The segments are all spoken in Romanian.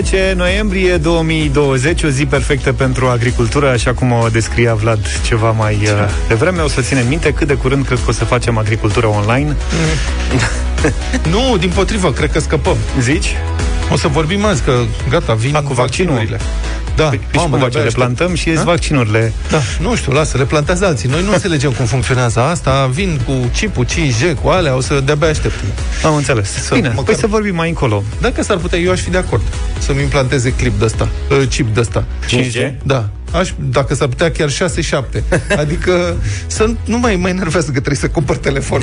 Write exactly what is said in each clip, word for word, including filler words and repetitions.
zece noiembrie două mii douăzeci, o zi perfectă pentru agricultură, așa cum o descria Vlad ceva mai uh, devreme. O să ținem minte cât de curând cred că o să facem agricultură online. Nu, din potrivă, cred că scăpăm. Zici? O să vorbim azi, că gata, vin A, cu vaccinurile. Da, păi, și mamă, le plantăm și ies vaccinurile. Da, nu știu, lasă, le plantează alții. Noi nu înțelegem cum funcționează asta. Vin cu chipul cinci G, cu alea, o să de-abia aștept. Am înțeles. Să, Bine, măcar... păi să vorbim mai încolo. Dacă s-ar putea, eu aș fi de acord să-mi implanteze clip de ăsta, chip de ăsta. cinci G? Da. Aș, dacă s-ar putea chiar șase șapte. Adică să nu mai mai nervează că trebuie să cumpăr telefon.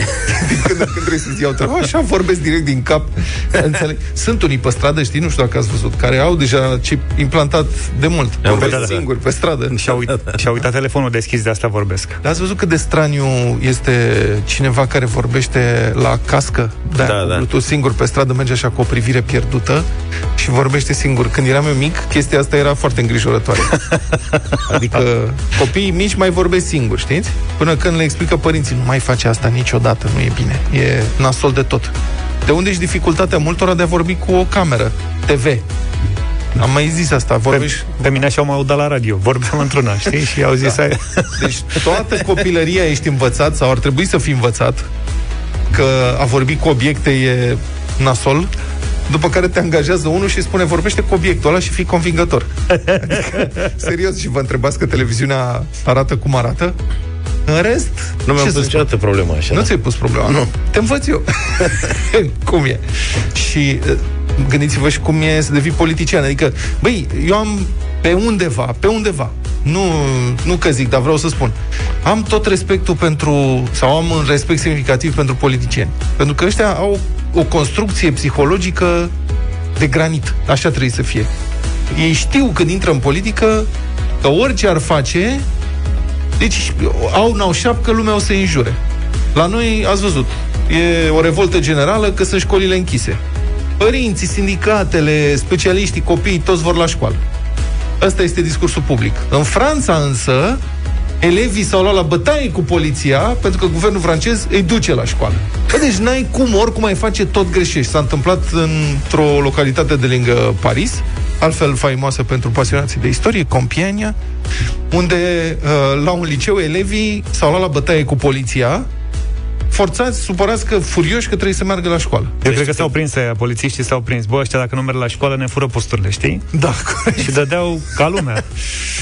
Din când în când trebuie să-ți iau telefon. Așa vorbesc direct din cap. Înțeleg. Sunt unii pe stradă, știi, nu știu dacă ați văzut, care au deja chip implantat de mult. Vorbesc da, da, da. singuri pe stradă. Și-au uit, și-a uitat telefonul deschis, de asta vorbesc. Dar ați văzut cât de straniu este cineva care vorbește la cască? Da, da. Tu singur pe stradă, merge așa cu o privire pierdută și vorbește singur. Când eram eu mic, chestia asta era foarte îngrijorătoare. Adică copiii mici mai vorbesc singuri, știți? Până când le explică părinții, nu mai face asta niciodată, nu e bine. E nasol de tot. De unde și dificultatea multora de a vorbi cu o cameră te ve. Am mai zis asta, vorbești... Pe, pe mine așa m-au dat la radio, vorbeam într-una, știi? Și au zis da. aia. Deci toată copilăria ești învățat, sau ar trebui să fii învățat, că a vorbi cu obiecte e nasol. După care te angajează unul și spune, vorbește cu obiectul ăla și fii convingător. Adică, serios, și vă întrebați că televiziunea arată cum arată? În rest... Nu mi-am pus niciodată problema așa. Nu ți-ai pus problema, nu. Te învăț eu. Cum e? Și gândiți-vă și cum e să devii politician. Adică, băi, eu am pe undeva, pe undeva. Nu, nu că zic, dar vreau să spun. Am tot respectul pentru... Sau am un respect semnificativ pentru politicieni. Pentru că ăștia au... o construcție psihologică de granit. Așa trebuie să fie. Ei știu când intră în politică că orice ar face, deci au, n-au șapcă, lumea o să îi înjure. La noi, ați văzut, e o revoltă generală că sunt școlile închise. Părinții, sindicatele, specialiștii, copiii, toți vor la școală. Ăsta este discursul public. În Franța însă, elevii s-au luat la bătaie cu poliția pentru că guvernul francez îi duce la școală. Deci n-ai cum, oricum ai face, tot greșești. S-a întâmplat într-o localitate de lângă Paris, altfel faimoasă pentru pasionații de istorie, Compiègne, unde la un liceu elevii s-au luat la bătaie cu poliția, forțați, supărați, că furioși că trebuie să meargă la școală. Eu cred că s-au prins aia, polițiștii s-au prins. Bă, ăștia dacă nu merg la școală ne fură posturile, știi? Da, corect. Și dădeau ca lumea.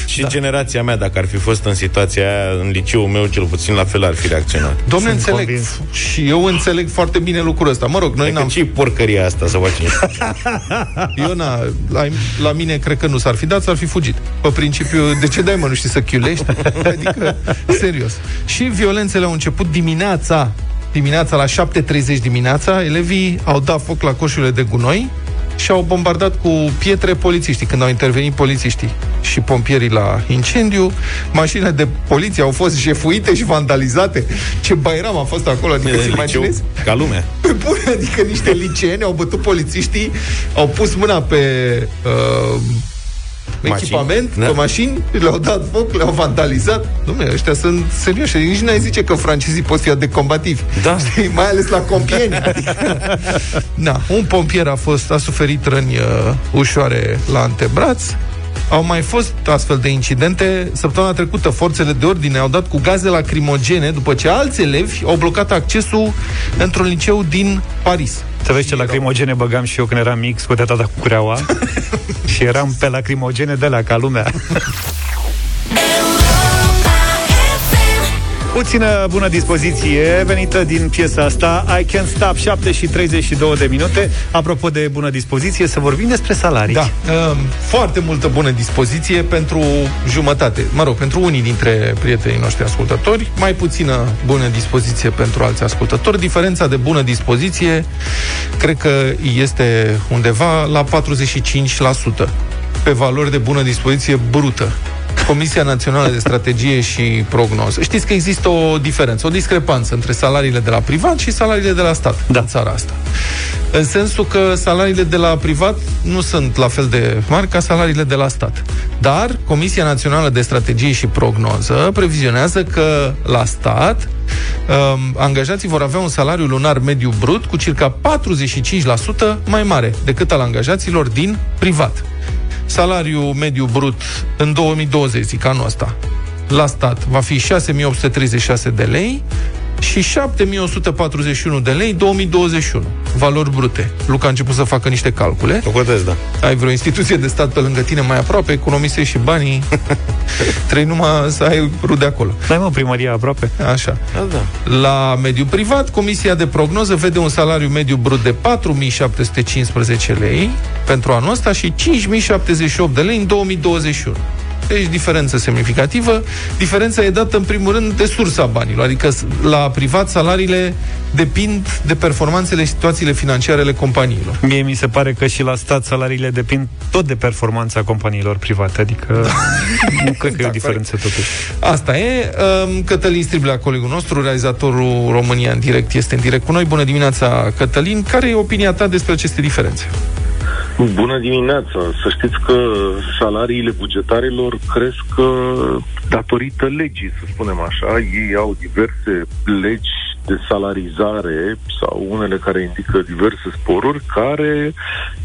Și da. generația mea, dacă ar fi fost în situația aia, în liceul meu, cel puțin la fel ar fi reacționat. Dom'le, înțeleg. Convins. Și eu înțeleg foarte bine lucrul ăsta. Mă rog, noi adică n-am... ce porcăria asta să facem? Eu na, la, la mine cred că nu s-ar fi dat, s-ar fi fugit. Pe principiu, de ce dai, mă, nu știi să chiulești? Adică, serios. Și violențele au început dimineața Dimineața, la șapte treizeci dimineața, elevii au dat foc la coșurile de gunoi și au bombardat cu pietre polițiștii. Când au intervenit polițiștii și pompierii la incendiu, mașinile de poliție au fost jefuite și vandalizate. Ce bairam a fost acolo, adică ți imaginezi? Ca lumea. Pe bune, adică niște liceeni au bătut polițiștii, au pus mâna pe... Uh, echipament, pe mașini, le-au dat foc, le-au vandalizat. Dom'le, ăștia sunt serioși. Nici n-ai zice că francezii pot fi adecombativ. Da. Știi? Mai ales la Compiègne. Da. Un pompier a fost, a suferit răni uh, ușoare la antebraț. Au mai fost astfel de incidente. Săptămâna trecută, forțele de ordine au dat cu gaze lacrimogene după ce alți elevi au blocat accesul într-un liceu din Paris. Să vezi ce lacrimogene băgam și eu când eram mic, scotea tata cu cureaua și eram pe lacrimogene de la ca lumea. Puțină bună dispoziție venită din piesa asta, I Can't Stop, șapte și treizeci și două de minute. Apropo de bună dispoziție, să vorbim despre salarii. Da, um, foarte multă bună dispoziție pentru jumătate. Mă rog, pentru unii dintre prietenii noștri ascultători, mai puțină bună dispoziție pentru alți ascultători. Diferența de bună dispoziție, cred că este undeva la patruzeci și cinci la sută pe valori de bună dispoziție brută. Comisia Națională de Strategie și Prognoză. Știți că există o diferență, o discrepanță între salariile de la privat și salariile de la stat, da, în țara asta. În sensul că salariile de la privat nu sunt la fel de mari ca salariile de la stat. Dar Comisia Națională de Strategie și Prognoză previzionează că la stat angajații vor avea un salariu lunar mediu brut cu circa patruzeci și cinci la sută mai mare decât al angajaților din privat. Salariul mediu brut în două mii douăzeci, zic anul ăsta, la stat va fi șase mii opt sute treizeci și șase de lei și șapte mii o sută patruzeci și unu de lei două mii douăzeci și unu, valori brute. Luca a început să facă niște calcule. O cotez, da. Ai vreo instituție de stat pe lângă tine mai aproape, economisești și banii. Trebuie numai să ai rude acolo. Da, mă, primăria aproape. Așa. Da, da. La mediu privat, Comisia de Prognoză vede un salariu mediu brut de patru mii șapte sute cincisprezece lei pentru anul ăsta și cinci mii șaptezeci și opt de lei în două mii douăzeci și unu. Deci diferență semnificativă. Diferența e dată în primul rând de sursa banilor. Adică la privat salariile depind de performanțele și situațiile financiare ale companiilor. Mie mi se pare că și la stat salariile depind tot de performanța companiilor private. Adică da. Nu cred că da, e o diferență corect. Totuși asta e. Cătălin Striblea, colegul nostru, realizatorul România în direct, este în direct cu noi. Bună dimineața, Cătălin. Care e opinia ta despre aceste diferențe? Bună dimineața! Să știți că salariile bugetarilor cresc datorită legii, să spunem așa. Ei au diverse legi de salarizare sau unele care indică diverse sporuri care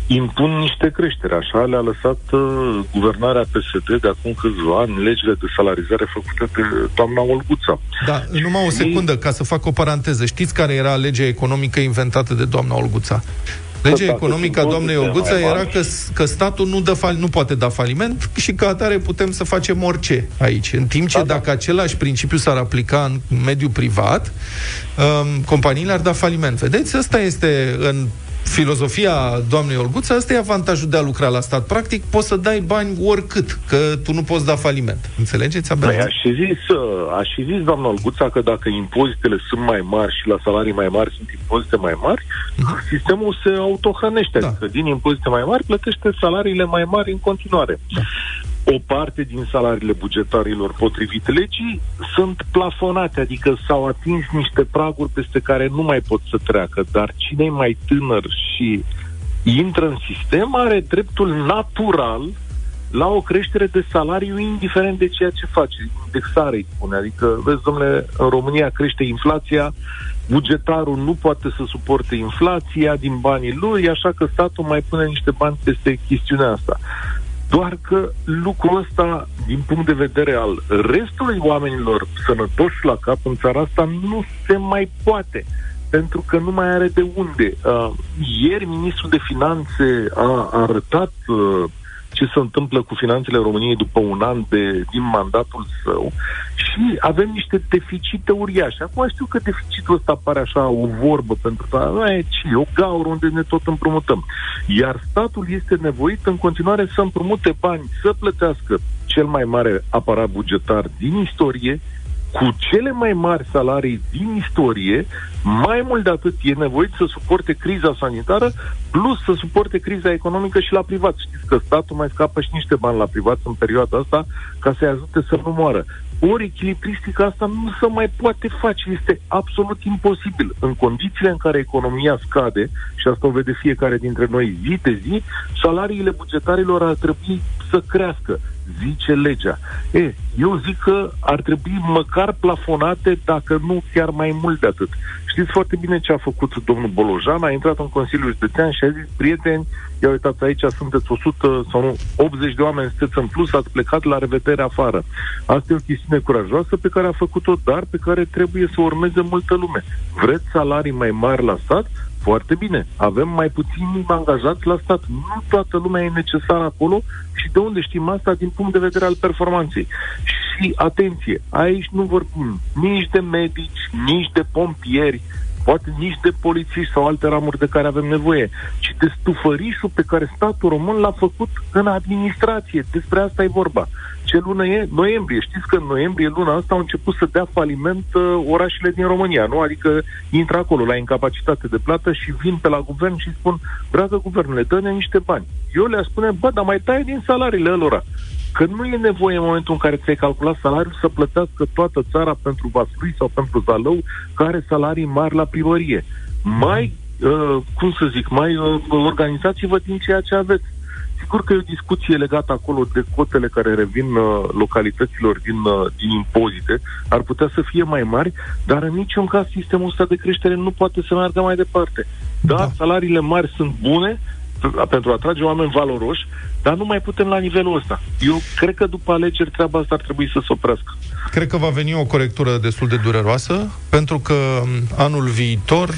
impun niște creșteri. Așa le-a lăsat uh, guvernarea P S D de acum câțiva ani legile de salarizare făcute de doamna Olguța. Da, numai o secundă, ca să fac o paranteză. Știți care era legea economică inventată de doamna Olguța? Legea economică a doamnei Olguța era că, că statul nu, dă fal, nu poate da faliment și că atare putem să facem orice aici. În timp ce da, dacă da. același principiu s-ar aplica în mediul privat, um, companiile ar da faliment. Vedeți? Asta este în filozofia doamnei Olguța, asta e avantajul de a lucra la stat. Practic, poți să dai bani oricât, că tu nu poți da faliment. Înțelegeți? Abia aș și zis, aș și zis doamna Olguța că dacă impozitele sunt mai mari și la salarii mai mari sunt impozite mai mari, uh-huh. sistemul se autohrănește. Da. Adică din impozite mai mari plătește salariile mai mari în continuare. Da. O parte din salariile bugetarilor potrivit legii sunt plafonate, adică s-au atins niște praguri peste care nu mai pot să treacă, dar cine e mai tânăr și intră în sistem are dreptul natural la o creștere de salariu indiferent de ceea ce face. Indexare îi spune, adică, vezi, domnule, în România crește inflația, bugetarul nu poate să suporte inflația din banii lui, așa că statul mai pune niște bani peste chestiunea asta. Doar că lucrul ăsta, din punct de vedere al restului oamenilor sănătoși la cap în țara asta, nu se mai poate, pentru că nu mai are de unde. Uh, ieri, ministrul de Finanțe a arătat uh, ce se întâmplă cu finanțele României după un an de, din mandatul său și avem niște deficite uriașe. Acum știu că deficitul ăsta pare așa o vorbă, pentru că e ce, o gaură unde ne tot împrumutăm. Iar statul este nevoit în continuare să împrumute bani, să plătească cel mai mare aparat bugetar din istorie, cu cele mai mari salarii din istorie. Mai mult de atât, e nevoit să suporte criza sanitară, plus să suporte criza economică și la privat. Știți că statul mai scapă și niște bani la privat în perioada asta ca să-i ajute să nu moară. Ori echilibristica asta nu se mai poate face, este absolut imposibil. În condițiile în care economia scade, și asta o vede fiecare dintre noi zi de zi, salariile bugetarilor ar trebui să crească, zice legea. E, eu zic că ar trebui măcar plafonate, dacă nu chiar mai mult de atât. Știți foarte bine ce a făcut domnul Bolojan, a intrat în Consiliul Județean și a zis: prieteni, ia uitați aici, sunteți o sută sau nu, optzeci de oameni sunteți în plus, ați plecat, la revedere afară. Asta e o chestiune curajoasă pe care a făcut-o, dar pe care trebuie să urmeze multă lume. Vreți salarii mai mari la stat? Foarte bine, avem mai puțini angajați la stat. Nu toată lumea e necesară acolo și de unde știm asta? Din punct de vedere al performanței. Și atenție, aici nu vorbim nici de medici, nici de pompieri, poate nici de polițiști sau alte ramuri de care avem nevoie, ci de stufărișul pe care statul român l-a făcut în administrație. Despre asta e vorba. Ce lună e? Noiembrie. Știți că în noiembrie luna asta au început să dea faliment uh, orașele din România, nu? Adică intră acolo la incapacitate de plată și vin pe la guvern și spun: dragă guvernule, dă-ne niște bani. Eu le-aș spune: bă, dar mai taie din salariile lor. Că nu e nevoie în momentul în care ți-ai calculat salariul să plătească toată țara pentru Vaslui sau pentru Zalău, care salarii mari la primărie. Mai, uh, cum să zic, mai uh, organizați-vă din ceea ce aveți. Sigur că e o discuție legată acolo de cotele care revin localităților din, din impozite. Ar putea să fie mai mari, dar în niciun caz sistemul ăsta de creștere nu poate să meargă mai departe. Da, da. Salariile mari sunt bune pentru a atrage oameni valoroși, dar nu mai putem la nivelul ăsta. Eu cred că după alegeri treaba asta ar trebui să se oprească. Cred că va veni o corectură destul de dureroasă, pentru că anul viitor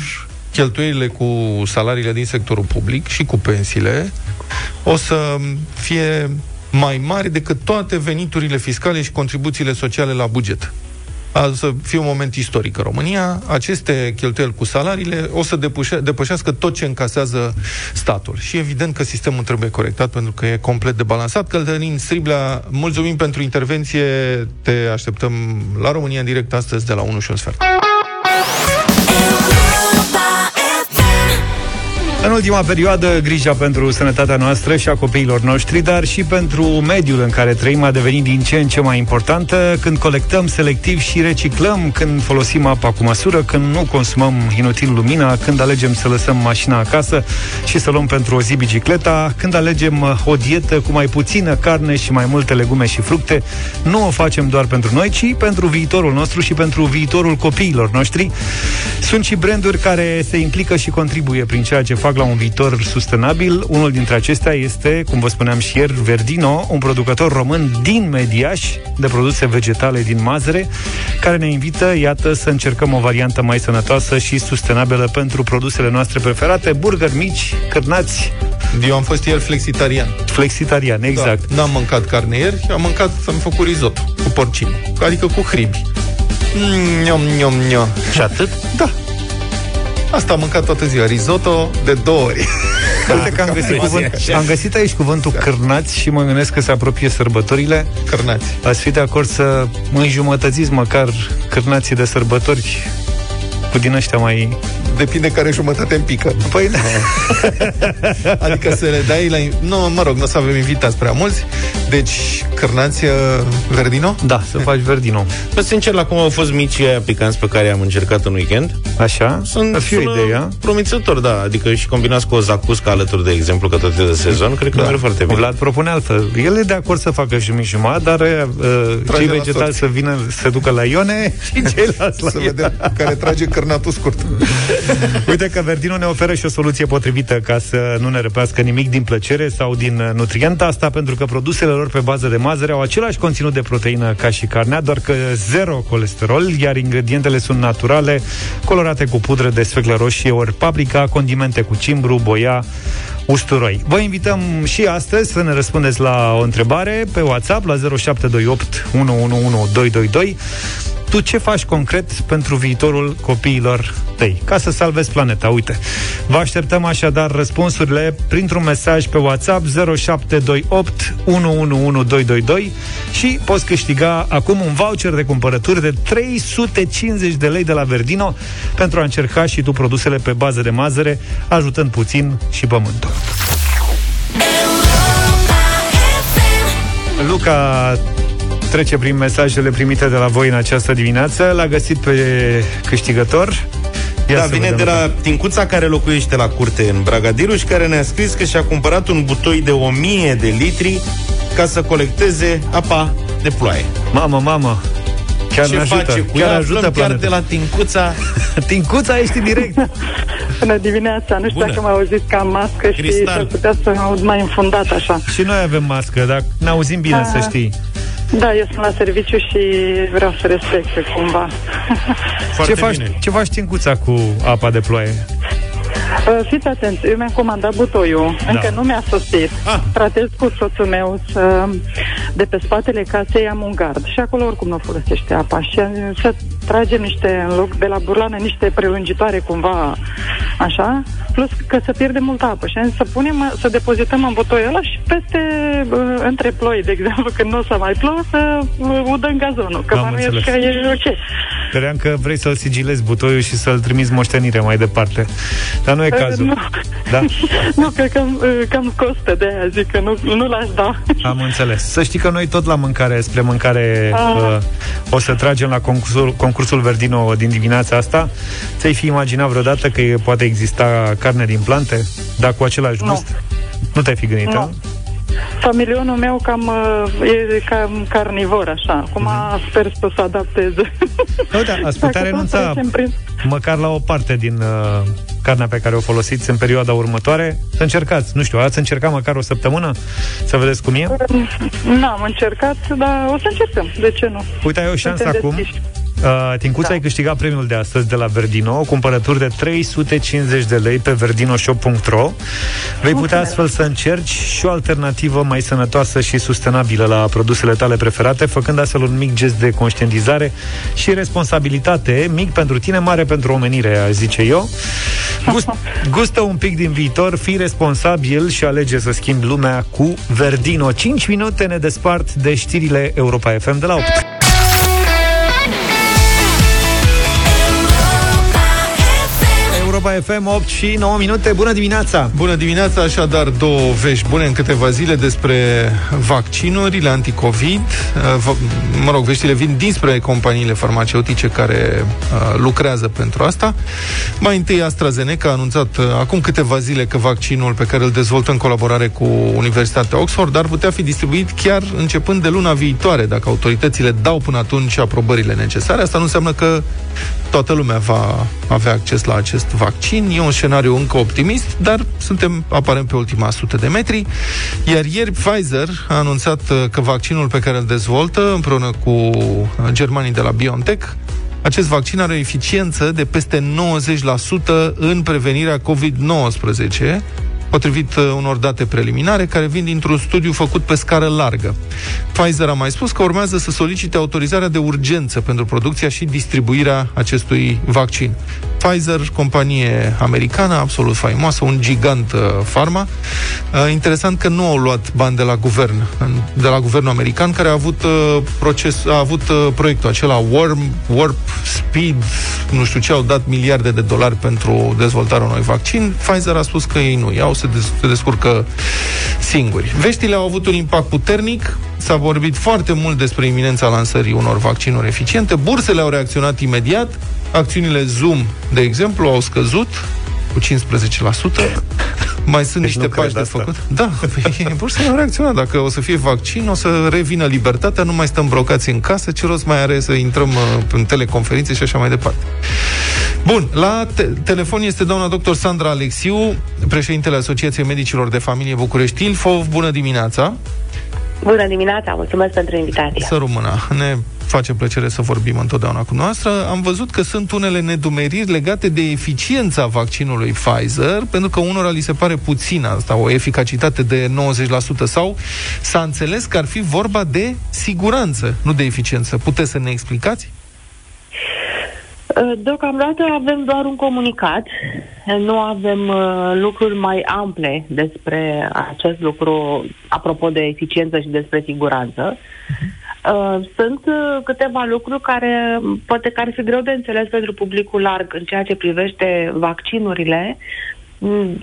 cheltuielile cu salariile din sectorul public și cu pensiile o să fie mai mari decât toate veniturile fiscale și contribuțiile sociale la buget. O să fie un moment istoric în România. Aceste cheltuieli cu salariile o să depușe, depășească tot ce încasează statul. Și evident că sistemul trebuie corectat, pentru că e complet debalansat. Cătălin Striblea, mulțumim pentru intervenție. Te așteptăm la România în direct astăzi de la unu și un sfert. În ultima perioadă, grija pentru sănătatea noastră și a copiilor noștri, dar și pentru mediul în care trăim, a devenit din ce în ce mai importantă când colectăm selectiv și reciclăm, când folosim apa cu măsură, când nu consumăm inutil lumina, când alegem să lăsăm mașina acasă și să luăm pentru o zi bicicleta, când alegem o dietă cu mai puțină carne și mai multe legume și fructe. Nu o facem doar pentru noi, ci pentru viitorul nostru și pentru viitorul copiilor noștri. Sunt și branduri care se implică și contribuie prin ceea ce fac la un viitor sustenabil. Unul dintre acestea este, cum vă spuneam și ieri, Verdino, un producător român din Mediaș de produse vegetale din mazăre, care ne invită, iată, să încercăm o variantă mai sănătoasă și sustenabilă pentru produsele noastre preferate, burgeri mici, cârnați. Eu am fost ieri flexitarian. Flexitarian, exact. Da, n-am mâncat carne ieri, am mâncat, am făcut risotto cu porcini, adică cu hribi. Niom, niom, niom. Și atât? Da. Asta am mâncat toată ziua, risotto de două ori. Da, că am, găsit cuvânt, am găsit aici cuvântul da. Cârnați și mă gândesc că se apropie sărbătorile. Cârnați. Ați fi de acord să înjumătățiți măcar cârnații de sărbători cu din ăștia mai... Depinde care jumătate îmi pică. Păi da. Adică să le dai la... Nu, mă rog, nu o să avem invitați prea mulți. Deci, cârnați Verdino? Da, să faci Verdino. Păi, sincer, la cum au fost micii aia picanți pe care am încercat în weekend. Așa? Sunt sună promițător, da. Adică și combinați cu o zacuscă alături, de exemplu, că tot e de sezon, cred că da. Merg foarte bine. Vlad propune altfel. El e de acord să facă jumătate, dar uh, cei vegetali să vină, să ducă la Ione și ceilalți la să vedem care trage cârnatul scurt. Uite că Verdino ne oferă și o soluție potrivită ca să nu ne răpească nimic din plăcere sau din nutrienta asta, pentru că produsele lor pe bază de mazăre au același conținut de proteină ca și carnea, doar că zero colesterol, iar ingredientele sunt naturale, colorate cu pudră de sfeclă roșie ori paprika, condimente cu cimbru, boia, usturoi. Vă invităm și astăzi să ne răspundeți la o întrebare pe WhatsApp la zero șapte doi opt unu unu unu doi doi doi. Tu ce faci concret pentru viitorul copiilor tăi? Ca să salvezi planeta, uite. Vă așteptăm așadar răspunsurile printr-un mesaj pe WhatsApp zero șapte doi opt unu unu unu doi doi doi și poți câștiga acum un voucher de cumpărături de trei sute cincizeci de lei de la Verdino pentru a încerca și tu produsele pe bază de mazăre, ajutând puțin și pământul. Luca trece prin mesajele primite de la voi în această dimineață. L-a găsit pe câștigător. Ia da, vine de la Tincuța, care locuiește la curte în Bragadiru și care ne-a scris că și-a cumpărat un butoi de o mie de litri ca să colecteze apa de ploaie. Mamă, mamă! Chiar ce ajută, face cu ea? Plăm chiar de la Tincuța. Tincuța, ești direct. Până dimineața, nu știu Bună. Dacă m-au auzit că am mască Cristal. Și s-ar putea să aud mai înfundat așa. Și noi avem mască, dar ne auzim bine, a... să știi. Da, eu sunt la serviciu și vreau să respecte cumva. Foarte ce faci, bine. Ce faci Tincuța cu apa de ploaie? Uh, fiți atenți, eu mi-am comandat butoiul, da. Încă nu mi-a sosit. Ah. Tratez cu soțul meu să, de pe spatele casei am un gard și acolo oricum nu folosește apa și să tragem niște, în loc de la burlane, niște prelungitoare cumva așa, plus că se pierde multă apă și să punem, să depozităm în butoiul ăla și peste între ploi, de exemplu, când nu o să mai plouă, să udăm gazonul, că mă că e ok. Credeam că vrei să-l sigilezi butoiul și să-l trimiți moștenire mai departe. Dar nu e cazul. Nu, da? Nu că cam, cam costă de aia, zic că nu, nu l-aș da. Am înțeles. Să știi că noi tot la mâncare, spre mâncare, uh, o să tragem la concursul, concursul Verdino din dimineața asta. Ți-ai fi imaginat vreodată că poate exista carne din plante? Dar cu același gust? Nu, nu te-ai fi gândit, nu. Familionul meu cam e cam carnivor, așa. Acum mm-hmm. sper să se adapteze. Nu, da, ați putea renunța măcar la o parte din uh, carnea pe care o folosiți în perioada următoare. Să încercați, nu știu, ați încercat măcar o săptămână? Să vedeți cum e? N-am încercat, dar o să încercăm. De ce nu? Uite, ai o șansă acum. Uh, Tincuța, da. Ai câștigat premiul de astăzi de la Verdino, o cumpărături de trei sute cincizeci de lei pe verdino shop punct ro. Vei putea astfel să încerci și o alternativă mai sănătoasă și sustenabilă la produsele tale preferate, făcând astfel un mic gest de conștientizare și responsabilitate, mic pentru tine, mare pentru omenire, aș zice eu. Gust, gustă un pic din viitor, fii responsabil și alege să schimbi lumea cu Verdino. cinci minute ne despart de știrile Europa F M de la opt. F M, opt și nouă minute. Bună dimineața! Bună dimineața, așadar două vești bune în câteva zile despre vaccinurile anticovid. Mă rog, veștile vin dinspre companiile farmaceutice care lucrează pentru asta. Mai întâi, AstraZeneca a anunțat acum câteva zile că vaccinul pe care îl dezvoltă în colaborare cu Universitatea Oxford ar putea fi distribuit chiar începând de luna viitoare, dacă autoritățile dau până atunci aprobările necesare. Asta nu înseamnă că toată lumea va avea acces la acest vaccin. E un scenariu încă optimist, dar suntem aparent pe ultima sută de metri. Iar ieri Pfizer a anunțat că vaccinul pe care îl dezvoltă împreună cu germanii de la BioNTech, acest vaccin are o eficiență de peste nouăzeci la sută în prevenirea covid nouăsprezece, potrivit unor date preliminare care vin dintr-un studiu făcut pe scară largă. Pfizer a mai spus că urmează să solicite autorizarea de urgență pentru producția și distribuirea acestui vaccin. Pfizer, companie americană, absolut faimoasă, un gigant pharma. Interesant că nu au luat bani de la guvern, de la guvernul american, care a avut proces, a avut proiectul acela Warp Speed, nu știu ce, au dat miliarde de dolari pentru dezvoltarea unui vaccin. Pfizer a spus că ei nu iau, se, des, se descurcă singuri. Veștile au avut un impact puternic, s-a vorbit foarte mult despre iminența lansării unor vaccinuri eficiente, bursele au reacționat imediat, acțiunile Zoom, de exemplu, au scăzut cu cincisprezece la sută. Mai sunt deci niște pași de făcut. Da, pur și simplu reacționat. Dacă o să fie vaccin, o să revină libertatea, nu mai stăm blocați în casă, ce rost mai are să intrăm în teleconferințe și așa mai departe. Bun, la te- telefon este doamna doctor Sandra Alexiu, președintele Asociației Medicilor de Familie București Ilfov. Bună dimineața! Bună dimineața, mulțumesc pentru invitație. Să rămână, ne face plăcere să vorbim întotdeauna cu noastră. Am văzut că sunt unele nedumeriri legate de eficiența vaccinului Pfizer, pentru că unora li se pare puțin asta, o eficacitate de nouăzeci la sută, sau s-a înțeles că ar fi vorba de siguranță, nu de eficiență. Puteți să ne explicați? Deocamdată avem doar un comunicat, nu avem uh, lucruri mai ample despre acest lucru, apropo de eficiență și despre siguranță. Uh, sunt uh, câteva lucruri care poate că ar fi greu de înțeles pentru publicul larg în ceea ce privește vaccinurile.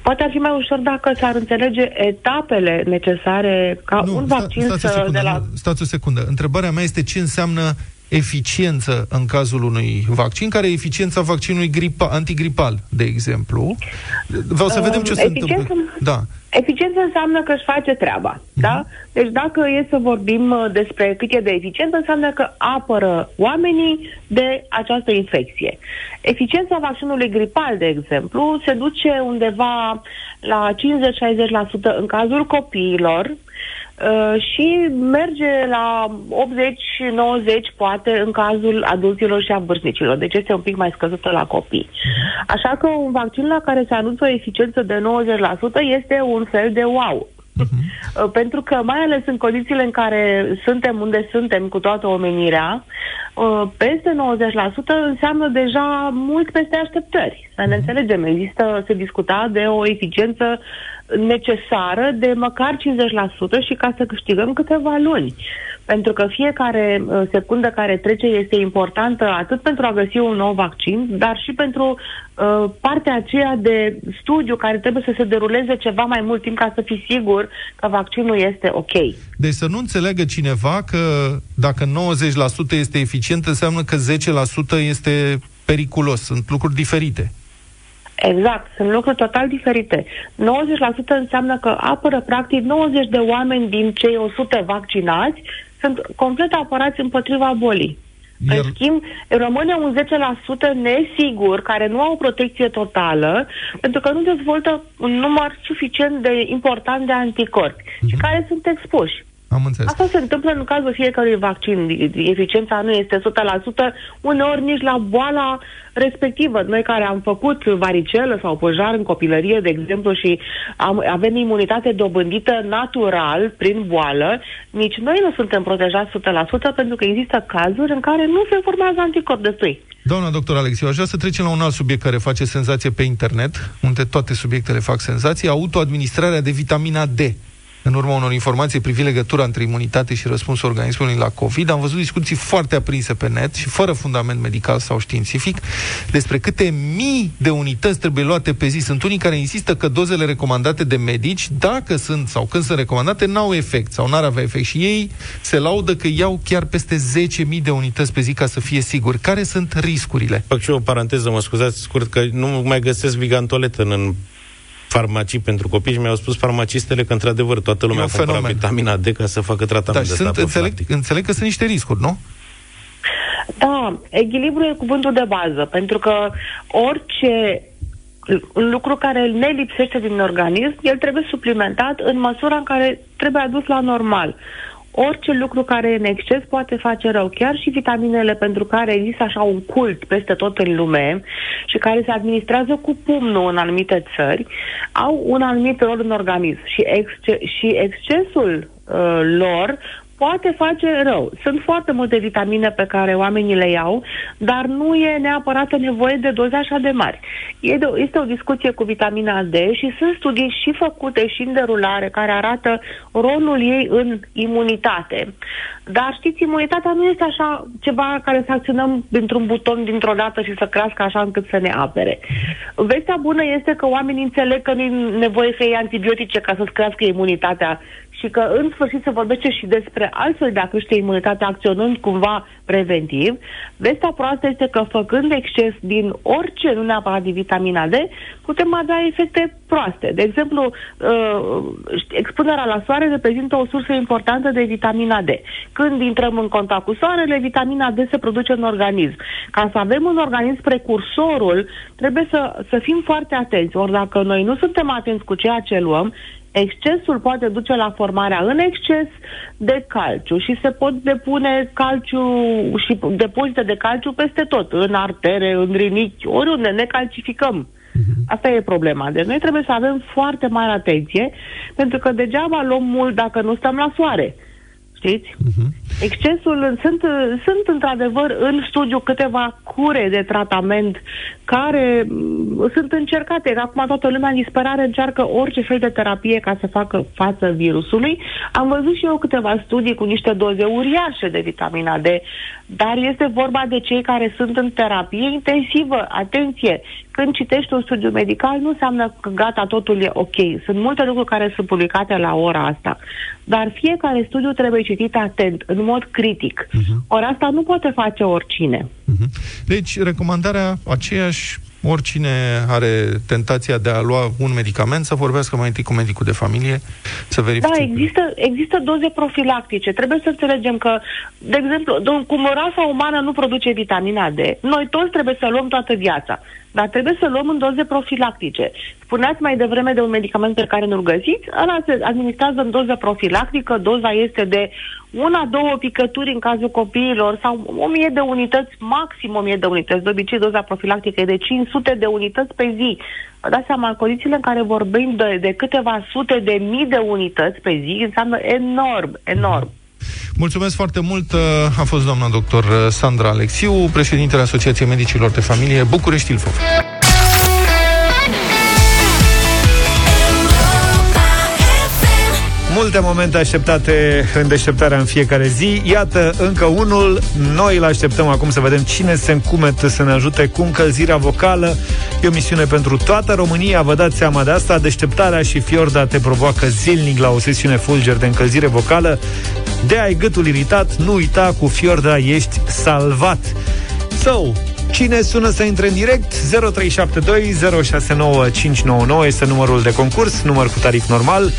Poate ar fi mai ușor dacă s-ar înțelege etapele necesare ca nu, un vaccin sta, stați să... Secundă, de la... nu, stați o secundă, întrebarea mea este ce înseamnă eficiență în cazul unui vaccin, care e eficiența vaccinului gripa, antigripal, de exemplu. Vreau să vedem ce se întâmplă. Da. Eficiență înseamnă că își face treaba, uh-huh. da? Deci dacă e să vorbim despre cât e de eficientă, înseamnă că apără oamenii de această infecție. Eficiența vaccinului gripal, de exemplu, se duce undeva la cincizeci la șaizeci la sută în cazul copiilor, și merge la optzeci la nouăzeci poate în cazul adulților și a vârstnicilor. Deci este un pic mai scăzută la copii. Așa că un vaccin la care se anunță o eficiență de nouăzeci la sută este un fel de wow. Uh-huh. Pentru că, mai ales în condițiile în care suntem unde suntem cu toată omenirea, peste nouăzeci la sută înseamnă deja mult peste așteptări. Să ne înțelegem, există, se discuta de o eficiență necesară de măcar cincizeci la sută și ca să câștigăm câteva luni. Pentru că fiecare secundă care trece este importantă atât pentru a găsi un nou vaccin, dar și pentru uh, partea aceea de studiu care trebuie să se deruleze ceva mai mult timp ca să fii sigur că vaccinul este ok. Deci să nu înțeleagă cineva că dacă nouăzeci la sută este eficient, înseamnă că zece la sută este periculos. Sunt lucruri diferite. Exact, sunt lucruri total diferite. nouăzeci la sută înseamnă că apără practic nouăzeci de oameni din cei o sută vaccinați sunt complet apărați împotriva bolii. Iar... În schimb, rămâne un zece la sută nesigur, care nu au protecție totală, pentru că nu dezvoltă un număr suficient de important de anticorpi, uh-huh. și care sunt expuși. Am înțeles. Asta se întâmplă în cazul fiecărui vaccin. Eficiența nu este o sută la sută, uneori nici la boala respectivă. Noi care am făcut varicelă sau pojar în copilărie, de exemplu, și am, avem imunitate dobândită natural prin boală, nici noi nu suntem protejați o sută la sută, pentru că există cazuri în care nu se formează anticorpi destui. Doamna doctor Alexiu, aș vrea să trecem la un alt subiect care face senzație pe internet, unde toate subiectele fac senzație, autoadministrarea de vitamina D. În urma unor informații privind legătura între imunitate și răspunsul organismului la COVID, am văzut discuții foarte aprinse pe net și fără fundament medical sau științific despre câte mii de unități trebuie luate pe zi. Sunt unii care insistă că dozele recomandate de medici, dacă sunt sau când sunt recomandate, n-au efect sau n-ar avea efect și ei se laudă că iau chiar peste zece mii de unități pe zi ca să fie siguri. Care sunt riscurile? Fac și eu o paranteză, mă scuzați scurt, că nu mai găsesc bigantoletă în... farmacii pentru copii și mi-au spus farmacistele că, într-adevăr, toată lumea cumpără vitamina D ca să facă tratament da, de sunt, înțeleg, înțeleg că sunt niște riscuri, nu? Da, echilibru e cuvântul de bază, pentru că orice lucru care ne lipsește din organism, el trebuie suplimentat în măsura în care trebuie adus la normal. Orice lucru care e în exces poate face rău, chiar și vitaminele pentru care există așa un cult peste tot în lume și care se administrează cu pumnul în anumite țări, au un anumit rol în organism și, exce- și excesul uh, lor poate face rău. Sunt foarte multe vitamine pe care oamenii le iau, dar nu e neapărat nevoie de doze așa de mari. Este o discuție cu vitamina D și sunt studii și făcute și în derulare care arată rolul ei în imunitate. Dar știți, imunitatea nu este așa ceva care să acționăm dintr-un buton dintr-o dată și să crească așa încât să ne apere. Vestea bună este că oamenii înțeleg că nu e nevoie să iei antibiotice ca să-ți crească imunitatea și că în sfârșit se vorbește și despre altfel de a crește imunitatea acționând cumva preventiv. Vestea proastă este că făcând exces din orice, nu neapărat din vitamina D, putem avea efecte proaste. De exemplu, expunerea la soare reprezintă o sursă importantă de vitamina D. Când intrăm în contact cu soarele, vitamina D se produce în organism. Ca să avem în organism precursorul, trebuie să, să fim foarte atenți. Ori dacă noi nu suntem atenți cu ceea ce luăm, excesul poate duce la formarea în exces de calciu și se pot depune calciu și depozite de calciu peste tot, în artere, în rinichi, oriunde ne calcificăm. Asta e problema. Deci noi trebuie să avem foarte mare atenție, pentru că degeaba luăm mult dacă nu stăm la soare. Știți? Uh-huh. Excesul, sunt, sunt într-adevăr în studiu câteva cure de tratament care m- sunt încercate. Acum toată lumea în disperare încearcă orice fel de terapie ca să facă față virusului. Am văzut și eu câteva studii cu niște doze uriașe de vitamina D, dar este vorba de cei care sunt în terapie intensivă. Atenție! Când citești un studiu medical, nu înseamnă că gata, totul e ok. Sunt multe lucruri care sunt publicate la ora asta. Dar fiecare studiu trebuie citit atent, în mod critic. Uh-huh. Ori asta nu poate face oricine. Uh-huh. Deci, recomandarea aceeași, oricine are tentația de a lua un medicament, să vorbească mai întâi cu medicul de familie, să verifice. Da, există, există doze profilactice. Trebuie să înțelegem că, de exemplu, cum rasa umană nu produce vitamina D, noi toți trebuie să luăm toată viața. Dar trebuie să luăm în doze profilactice. Spuneați mai devreme de un medicament pe care nu-l găsiți, ăla se administrează în doză profilactică, doza este de una, două picături în cazul copiilor sau o mie de unități, maxim o mie de unități. De obicei, doza profilactică e de cinci sute de unități pe zi. Vă dați seama, în condițiile în care vorbim de, de câteva sute de mii de unități pe zi, înseamnă enorm, enorm. Mulțumesc foarte mult. A fost doamna doctor Sandra Alexiu, președintele Asociației Medicilor de Familie București Ilfov. Multe momente așteptate în deșteptarea în fiecare zi. Iată încă unul. Noi îl așteptăm acum să vedem cine se încumetă să ne ajute cu încălzirea vocală. E o misiune pentru toată România. Vă dați seama de asta. Deșteptarea și Fiorda te provoacă zilnic la o sesiune fulger de încălzire vocală. De ai gâtul iritat, nu uita, cu Fiorda ești salvat. So, Cine sună să intre în direct? zero trei șapte doi zero șase nouă cinci nouă nouă este numărul de concurs, număr cu tarif normal.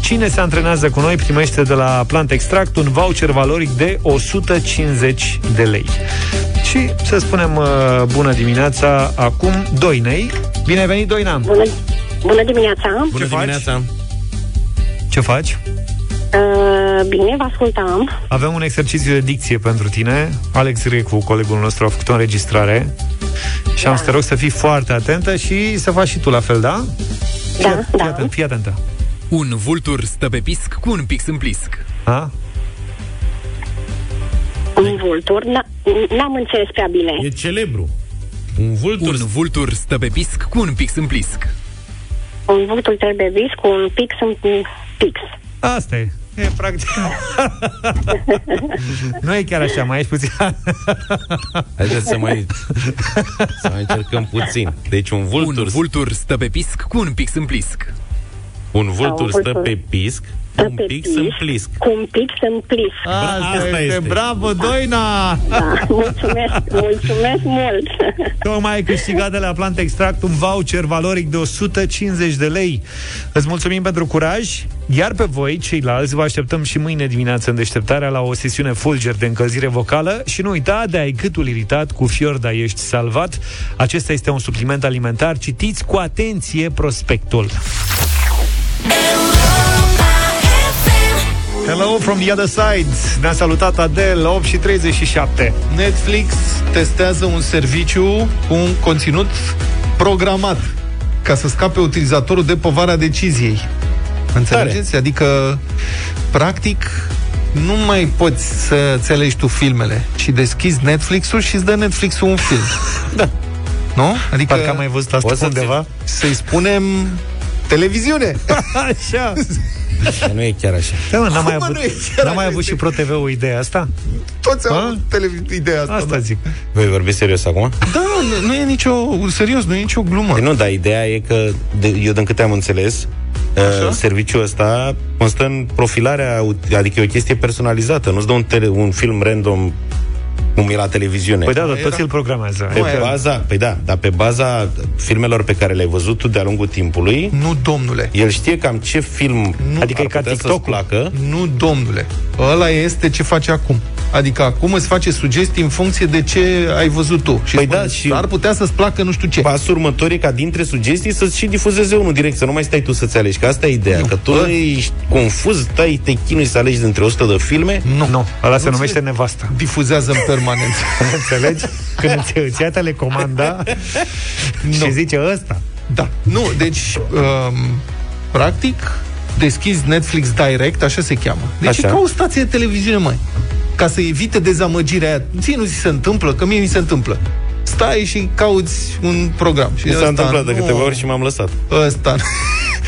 Cine se antrenează cu noi primește de la Plant Extract un voucher valoric de o sută cincizeci de lei. Și să spunem bună dimineața acum Doinei. Bine ai venit, Doina! Bună, bună dimineața! Bună Ce dimineața! Faci? Ce faci? Uh, bine, vă ascultam. Avem un exercițiu de dicție pentru tine. Alex Grecu, colegul nostru, a făcut o înregistrare. Și da. am să te rog să fii foarte atentă și să faci și tu la fel, da? Fii da, at- da. Fii atentă, fii atentă. Un vultur stă pe pisc cu un pix în plisc. A? Un vultur? N- n-am înțeles prea bine. E celebru. Un vultur, un vultur stă pe pisc cu un pix în plisc. Un vultur stă pe pisc cu un pix în pix. Asta e. E practic. Nu e chiar așa, mai ești puțin. Haideți să mai să mai încercăm puțin. Deci un vultur, un vultur stă pe pisc cu un pix în plisc. Un vultur stă pe pisc cu un pix în plisc. Cu un pix în plisc. Asta este. Bravo, Doina! Da, mulțumesc, mulțumesc mult. Tocmai ai câștigat de la Plant Extract un voucher valoric de o sută cincizeci de lei. Îți mulțumim pentru curaj. Iar pe voi, ceilalți, vă așteptăm și mâine dimineață în deșteptarea la o sesiune fulger de încălzire vocală și nu uita de ai gâtul iritat cu Fiorda ești salvat. Acesta este un supliment alimentar. Citiți cu atenție prospectul. Hello from the other side. Ne-a salutat Adel la opt și treizeci și șapte. Netflix testează un serviciu cu un conținut programat ca să scape utilizatorul de povara deciziei. Înțelegeți? Tare. Adică, practic, nu mai poți să înțelegi tu filmele, ci deschizi Netflix-ul și îți dă Netflix-ul un film. Da. Nu? Adică, parcă am mai văzut asta undeva. Să-i spunem televiziune. Așa. Dar nu e chiar așa. Da, mă, n-am mai avut, n-am mai avut și Pro T V-ul ideea asta? Toți au avut televiz- ideea asta. Asta da. zic. Voi vorbi serios acum? Da, nu, nu e nicio... Serios, nu e nicio glumă. De nu, dar ideea e că, de, eu din câte am înțeles, uh, serviciul ăsta constă în profilarea, adică e o chestie personalizată. Nu-ți dă un, tele, un film random cum e la televiziune. Păi da, dar toți îl programează. Pe baza, păi da, dar pe baza filmelor pe care le-ai văzut tu de-a lungul timpului... Nu, domnule. El știe cam ce film nu, adică e ca TikTok placă. Nu, domnule. Ăla este ce face acum. Adică acum îți face sugestii în funcție de ce ai văzut tu. Și păi spune, da, și... Ar putea să-ți placă nu știu ce. Pasul următor e ca dintre sugestii să-ți și difuzeze unul direct, să nu mai stai tu să-ți alegi. Că asta e ideea, nu. Că tu A... ești confuz, stai, te chinui să alegi dintre o sută de filme. Nu, nu. Ăla se numește nevasta. Difuzează în permanent. Înțelegi? Când îți ia telecomanda și zice ăsta. Da. Nu, deci, um, practic, deschizi Netflix Direct, așa se cheamă. Deci așa. E ca o stație de televiziune, mai. Ca să evite dezamăgirea aia. Ție nu ți se întâmplă, că mie mi se întâmplă. Stai și cauți un program. Și mi s-a întâmplat de câteva ori și m-am lăsat. Ăsta.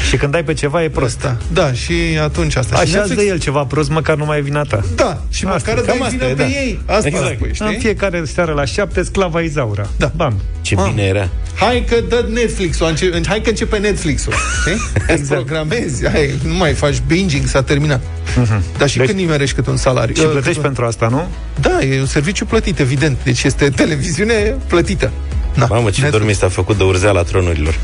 Și când ai pe ceva, e prost. Asta. Da, și atunci asta. Așa de el ceva prost, măcar nu mai e vina ta. Da, și asta, măcar dai vina pe da. ei. Asta exact. Spui, știi? În fiecare seară la șapte, sclava Izaura. Da. Bam. Ce ah. bine era. Hai că dă Netflix-ul, hai că începe Netflix-ul. Exact. Îți programezi, hai, nu mai faci binging, s-a terminat. Uh-huh. Dar și deci, când nimerești cât un salariu. Și plătești uh, pentru asta, nu? Da, e un serviciu plătit, evident. Deci este televiziune plătită. Da. Mamă, ce dormi s-a făcut de urzeala tronurilor.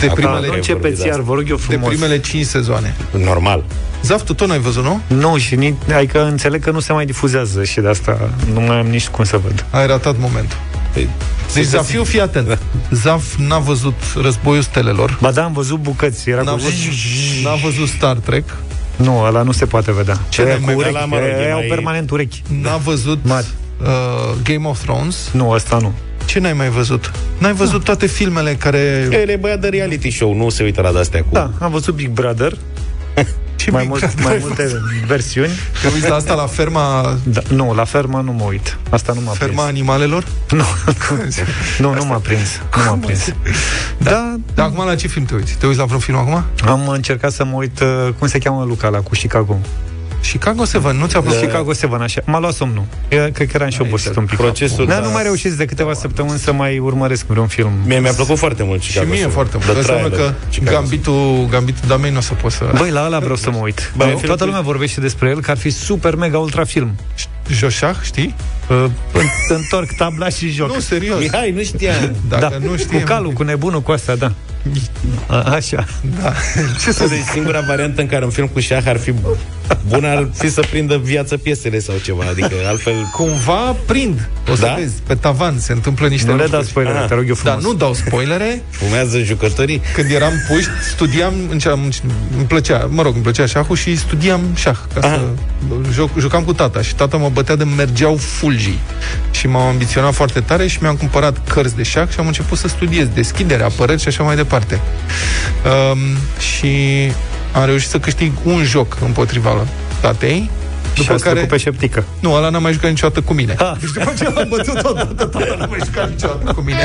De primele, începeți iar, vă rog eu frumos. De primele cinci sezoane. Normal. Zaftul, tot n-ai văzut, nu? Nu, și nici, adică înțeleg că nu se mai difuzează și de asta nu mai am nici cum să văd. Ai ratat momentul. Păi, deci Zafiu, fii atent. Da. Zaf n-a văzut Războiul Stelelor. Ba da, am văzut bucăți. Era n-a, văzut... n-a văzut Star Trek. Nu, ăla nu se poate vedea. Ce cu urechi, ei au permanent urechi. N-a văzut uh, Game of Thrones. Nu, ăsta nu. Ce n-ai mai văzut? N-ai văzut da. toate filmele care... Că el e băiat de reality show, nu se uită la de-astea cu... Da, am văzut Big Brother. Ce mai, Big mult, Brother mai multe versiuni. Te uiți la asta la ferma... Da, nu, la ferma nu mă uit. Asta nu m-a ferma prins. Ferma animalelor? Nu, nu, nu m-a prins. Nu m-a prins. Da. Da. Dar acum la ce film te uiți? Te uiți la vreun film acum? Am încercat să mă uit... Cum se cheamă Luca ăla cu Chicago? Chicago Seven, nu ți-a plăcut? Chicago Seven, așa. M-a luat somnul. Eu, cred că eram și obosit un pic. Procesul, da, nu mai reușit de câteva săptămâni să mai urmăresc vreun film. Mie mi-a plăcut foarte mult Chicago. Și mie foarte mult. Înseamnă că Gambitul, Gambitul damei nu o să pot să... Băi, la ăla vreau să mă uit. Bă, toată lumea vorbește despre el, că ar fi super mega ultra film. Joșah, știi? Întorc tabla și joc. Nu, serios. Mihai, nu știam. Dacă da. Nu știam. Cu calul, cu nebunul, cu astea, da. A, așa. Da. Ce să zic? Singura variantă în care un film cu șah ar fi bun ar fi să prindă viață piesele sau ceva, adică altfel cumva prind. O să da? Vezi, pe tavan se întâmplă niște lucruri. Nu le dau spoilere, te rog eu frumos. Da, nu dau spoilere. Fumează jucătorii. Când eram puști, studiam, înceam, îmi plăcea, mă rog, îmi plăcea șahul și studiam șah ca să joc, jucam cu tata și tata mă bătea de mergeau fulgii. Și m-am ambiționat foarte tare și mi-am cumpărat cărți de șah și am început să studiez deschiderea, apărări și așa mai departe. Parte. Um, și am reușit să câștig un joc împotriva tatei. După și care... cu peșeptică. Nu, ăla n-a mai jucat niciodată cu mine. Ha. Deci după ce l-am bătut odată, tata n-a mai jucat niciodată cu mine.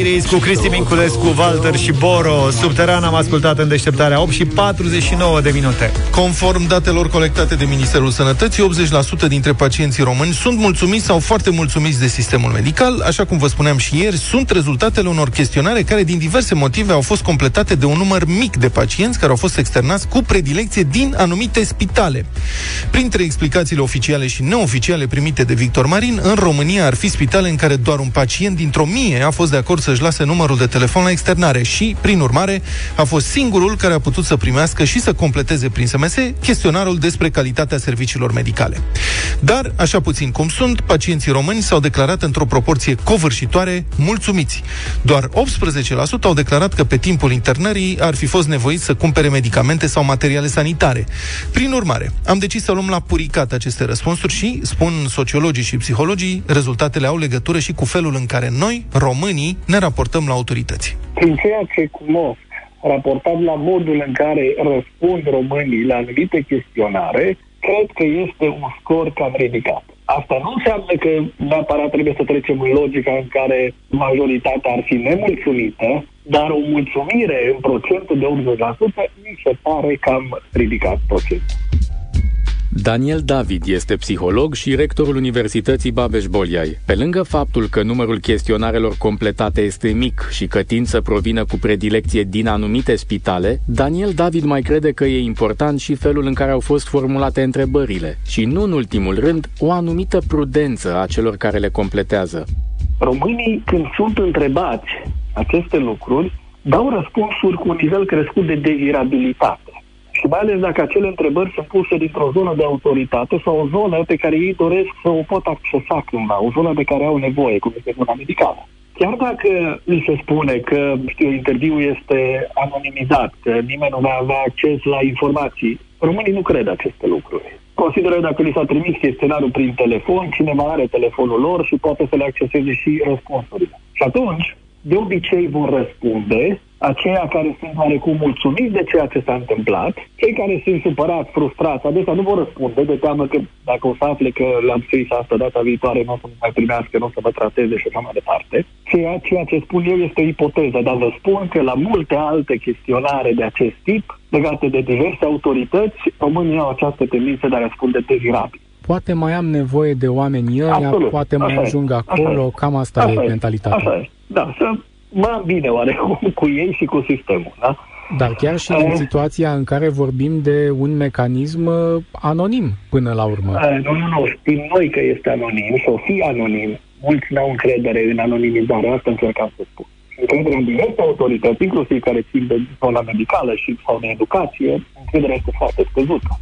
Iris cu Cristi Minculescu, Walter și Boro. Subteran am ascultat în deșteptarea. Opt și patruzeci și nouă de minute. Conform datelor colectate de Ministerul Sănătății, optzeci la sută dintre pacienții români sunt mulțumiți sau foarte mulțumiți de sistemul medical. Așa cum vă spuneam și ieri, sunt rezultatele unor chestionare care din diverse motive au fost completate de un număr mic de pacienți care au fost externați cu predilecție din anumite spitale. Printre explicațiile oficiale și neoficiale primite de Victor Marin, în România ar fi spitale în care doar un pacient dintr-o mie a fost de acord să-și lase numărul de telefon la externare și, prin urmare, a fost singurul care a putut să primească și să completeze prin S M S chestionarul despre calitatea serviciilor medicale. Dar, așa puțin cum sunt, pacienții români s-au declarat într-o proporție covârșitoare mulțumiți. Doar optsprezece la sută au declarat că pe timpul internării ar fi fost nevoit să cumpere medicamente sau materiale sanitare. Prin urmare, am decis să luăm la puricat aceste răspunsuri și, spun sociologii și psihologii, rezultatele au legătură și cu felul în care noi, românii, ne raportăm la autorități. Prin ceea ce cunosc, raportat la modul în care răspund românii la anumite chestionare, cred că este un scor cam ridicat. Asta nu înseamnă că neapărat trebuie să trecem în logica în care majoritatea ar fi nemulțumită, dar o mulțumire în procentul de optzeci la sută mi se pare cam ridicat procentul. Daniel David este psiholog și rectorul Universității Babeș-Bolyai. Pe lângă faptul că numărul chestionarelor completate este mic și că tind să provină cu predilecție din anumite spitale, Daniel David mai crede că e important și felul în care au fost formulate întrebările și, nu în ultimul rând, o anumită prudență a celor care le completează. Românii, când sunt întrebați aceste lucruri, dau răspunsuri cu un nivel crescut de dezirabilitate. Și mai ales dacă acele întrebări sunt puse dintr-o zonă de autoritate sau o zonă pe care ei doresc să o pot accesa cândva, o zonă de care au nevoie, cum este zona medicală. Chiar dacă mi se spune că, știu, interviul este anonimizat, că nimeni nu va avea acces la informații, românii nu cred aceste lucruri. Consideră dacă li s-a trimis chestionarul prin telefon, cineva are telefonul lor și poate să le acceseze și răspunsurile. Și atunci, de obicei vor răspunde aceia care sunt oarecum mulțumiți de ceea ce s-a întâmplat, cei care sunt supărați, frustrați, adesea nu vor răspunde de teamă că dacă o să afle că l-am scris asta data viitoare, nu o să mă mai primească, nu o să mă trateze și așa mai departe. Ceea, ceea ce spun eu este o ipoteză, dar vă spun că la multe alte chestionare de acest tip, legate de diverse autorități, românii au această tendință de a răspunde dezirabil. Poate mai am nevoie de oameni ăia, poate mai așa ajung e. acolo, așa cam asta așa e mentalitatea. Așa e. Da, să mă bine oarecum cu ei și cu sistemul, da? Dar chiar și în situația în care vorbim de un mecanism anonim până la urmă. Nu, nu, nu, știm noi că este anonim, sau fi anonim. Mulți n-au încredere în anonimizare, asta încercam să spun. Încrederea în diverse autorități, inclusiv care țin de zona medicală și sau de educație, încrederea este foarte scăzută.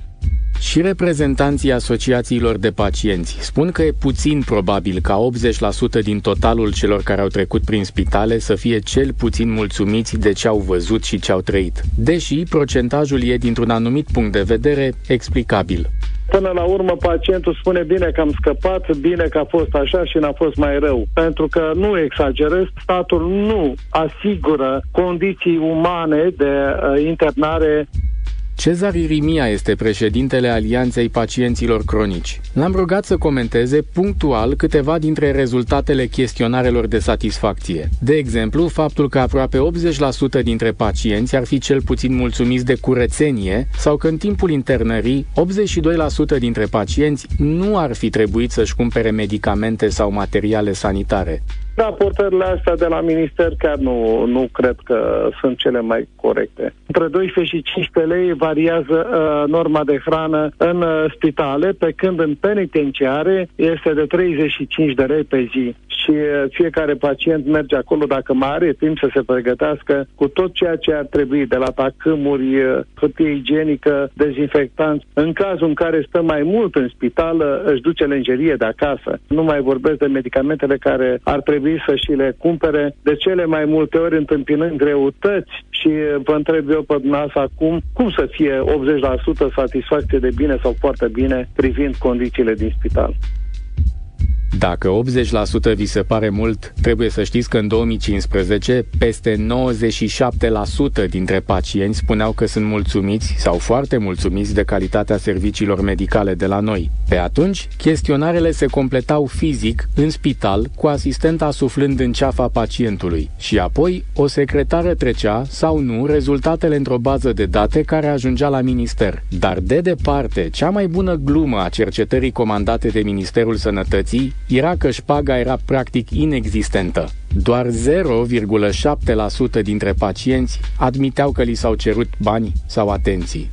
Și reprezentanții asociațiilor de pacienți spun că e puțin probabil ca optzeci la sută din totalul celor care au trecut prin spitale să fie cel puțin mulțumiți de ce au văzut și ce au trăit, deși procentajul e, dintr-un anumit punct de vedere, explicabil. Până la urmă, pacientul spune bine că am scăpat, bine că a fost așa și n-a fost mai rău. Pentru că, nu exagerez, statul nu asigură condiții umane de uh, internare. Cezar Irimia este președintele Alianței Pacienților Cronici. L-am rugat să comenteze punctual câteva dintre rezultatele chestionarelor de satisfacție. De exemplu, faptul că aproape optzeci la sută dintre pacienți ar fi cel puțin mulțumiți de curățenie sau că în timpul internării, optzeci și doi la sută dintre pacienți nu ar fi trebuit să-și cumpere medicamente sau materiale sanitare. Raportările astea de la minister chiar nu, nu cred că sunt cele mai corecte. Între doisprezece și cincisprezece lei variază uh, norma de hrană în uh, spitale, pe când în penitenciare este de treizeci și cinci de lei pe zi. Și fiecare pacient merge acolo, dacă mai are timp, să se pregătească cu tot ceea ce ar trebui, de la tacâmuri, hârtie igienică, dezinfectanți. În cazul în care stă mai mult în spital, își duce lenjerie de acasă. Nu mai vorbesc de medicamentele care ar trebui să și le cumpere, de cele mai multe ori întâmpinând greutăți. Și vă întreb eu pe dumneavoastră acum, cum să fie optzeci la sută satisfacție de bine sau foarte bine privind condițiile din spital? Dacă optzeci la sută vi se pare mult, trebuie să știți că în două mii cincisprezece peste nouăzeci și șapte la sută dintre pacienți spuneau că sunt mulțumiți sau foarte mulțumiți de calitatea serviciilor medicale de la noi. Pe atunci, chestionarele se completau fizic în spital cu asistenta suflând în ceafa pacientului și apoi o secretară trecea sau nu rezultatele într-o bază de date care ajungea la minister. Dar de departe, cea mai bună glumă a cercetării comandate de Ministerul Sănătății era că șpaga era practic inexistentă. Doar zero virgulă șapte la sută dintre pacienți admiteau că li s-au cerut bani sau atenții.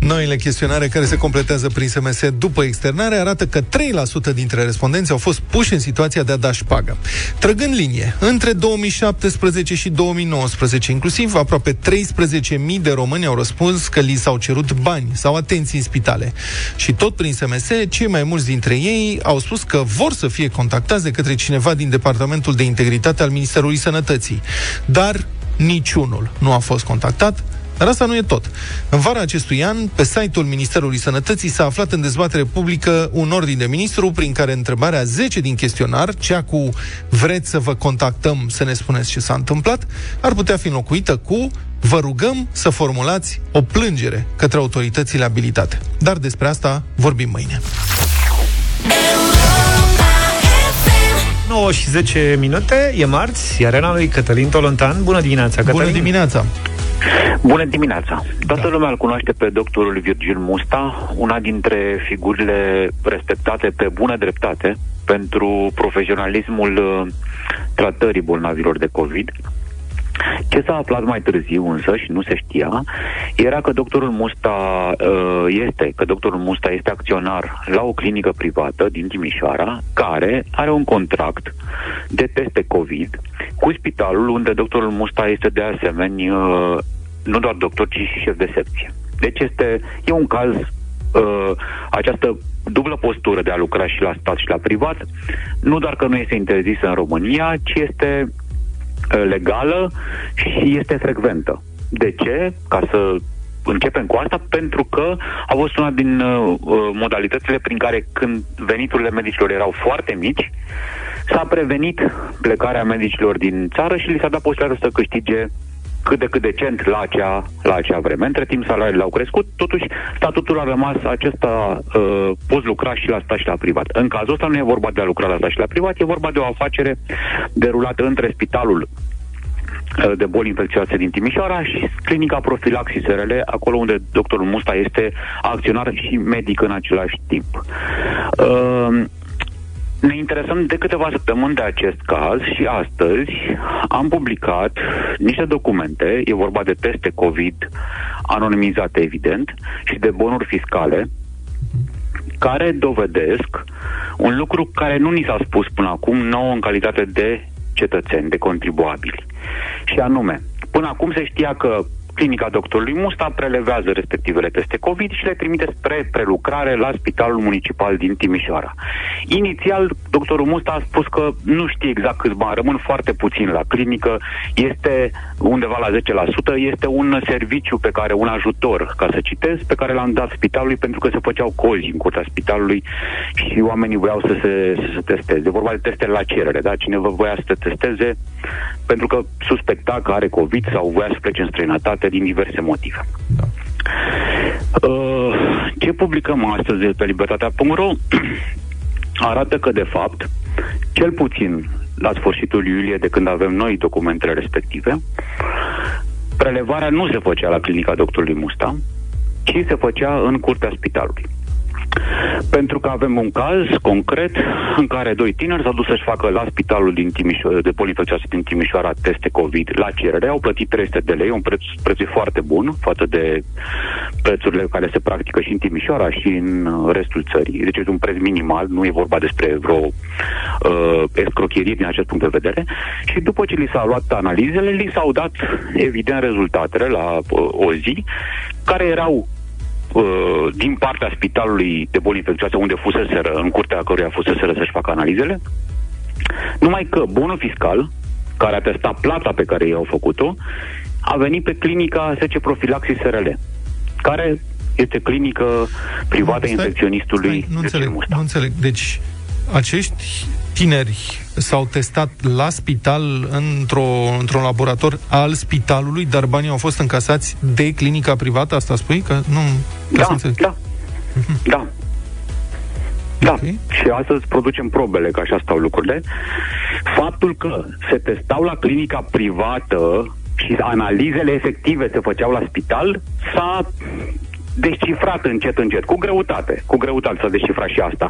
Noile chestionare care se completează prin S M S după externare arată că trei la sută dintre respondenți au fost puși în situația de a da șpagă. Trăgând linie, între două mii șaptesprezece și două mii nouăsprezece inclusiv, aproape treisprezece mii de români au răspuns că li s-au cerut bani sau atenții în spitale. Și tot prin S M S, cei mai mulți dintre ei au spus că vor să fie contactați de către cineva din Departamentul de Integritate al Ministerului Sănătății. Dar niciunul nu a fost contactat. Dar asta nu e tot. În vara acestui an, pe site-ul Ministerului Sănătății s-a aflat în dezbatere publică un ordin de ministru prin care întrebarea zece din chestionar, cea cu vreți să vă contactăm să ne spuneți ce s-a întâmplat, ar putea fi înlocuită cu vă rugăm să formulați o plângere către autoritățile abilitate. Dar despre asta vorbim mâine. nouă și zece minute, e marți, iar era lui Cătălin Tolontan. Bună dimineața, Cătălin! Bună dimineața! Bună dimineața! Toată lumea îl cunoaște pe doctorul Virgil Musta, una dintre figurile respectate pe bună dreptate pentru profesionalismul tratării bolnavilor de COVID. Ce s-a aflat mai târziu însă și nu se știa, era că doctorul Musta este, că doctorul Musta este acționar la o clinică privată din Timișoara, care are un contract de teste COVID cu spitalul unde doctorul Musta este de asemenea nu doar doctor, ci și șef de secție. Deci este e un caz, această dublă postură de a lucra și la stat și la privat, nu doar că nu este interzisă în România, ci este legală și este frecventă. De ce? Ca să începem cu asta, pentru că a fost una din uh, modalitățile prin care, când veniturile medicilor erau foarte mici, s-a prevenit plecarea medicilor din țară și li s-a dat posibilitatea să câștige cât de cât decent la acea, la acea vreme. Între timp salariile au crescut, totuși statutul a rămas acesta, uh, poți lucra și la stat și la privat. În cazul ăsta nu e vorba de a lucra la stat și la privat, e vorba de o afacere derulată între spitalul uh, de boli infecțioase din Timișoara și clinica Profilaxis R L, acolo unde doctorul Musta este acționar și medic în același timp. Uh, Ne interesăm de câteva săptămâni de acest caz și astăzi am publicat niște documente, e vorba de teste COVID anonimizate, evident, și de bonuri fiscale, care dovedesc un lucru care nu ni s-a spus până acum nouă în calitate de cetățeni, de contribuabili. Și anume, până acum se știa că clinica doctorului Musta prelevează respectivele teste COVID și le trimite spre prelucrare la Spitalul Municipal din Timișoara. Inițial, doctorul Musta a spus că nu știe exact câți bani, rămân foarte puțin la clinică, este undeva la zece la sută, este un serviciu pe care, un ajutor, ca să citez, pe care l-am dat spitalului pentru că se făceau cozi în curtea spitalului și oamenii voiau să se, să se testeze. E vorba de teste la cerere, da? Cineva voia să se testeze pentru că suspecta că are COVID sau voia să plece în străinătate din diverse motive. Da. Uh, ce publicăm astăzi pe libertatea punct ro arată că, de fapt, cel puțin la sfârșitul iulie, de când avem noi documentele respective, prelevarea nu se făcea la clinica doctorului Musta, ci se făcea în curtea spitalului. Pentru că avem un caz concret în care doi tineri s-au dus să-și facă la spitalul din Timișoara, de Politocea din Timișoara, teste COVID la cerere, au plătit trei sute de lei, un preț, preț foarte bun față de prețurile care se practică și în Timișoara și în restul țării. Deci este un preț minimal, nu e vorba despre vreo uh, escrocherie din acest punct de vedere. Și după ce li s-au luat analizele, li s-au dat evident rezultatele la uh, o zi, care erau din partea spitalului de boli infecțioase unde fuseseră, în curtea căruia fuseseră să-și facă analizele, numai că bonul fiscal care atesta plata pe care i-au făcut-o a venit pe clinica S C Profilaxis S R L, care este clinică privată a infecționistului. Nu înțeleg, nu înțeleg. Deci acești tineri s-au testat la spital într-o, într-un laborator al spitalului, dar banii au fost încasați de clinica privată, asta spui? Că nu, da, da, uh-huh. da. Da. Okay. Și astăzi producem probele, că așa stau lucrurile. Faptul că se testau la clinica privată și analizele efective se făceau la spital s-a descifrat încet, încet, cu greutate. Cu greutate s-a descifrat și asta.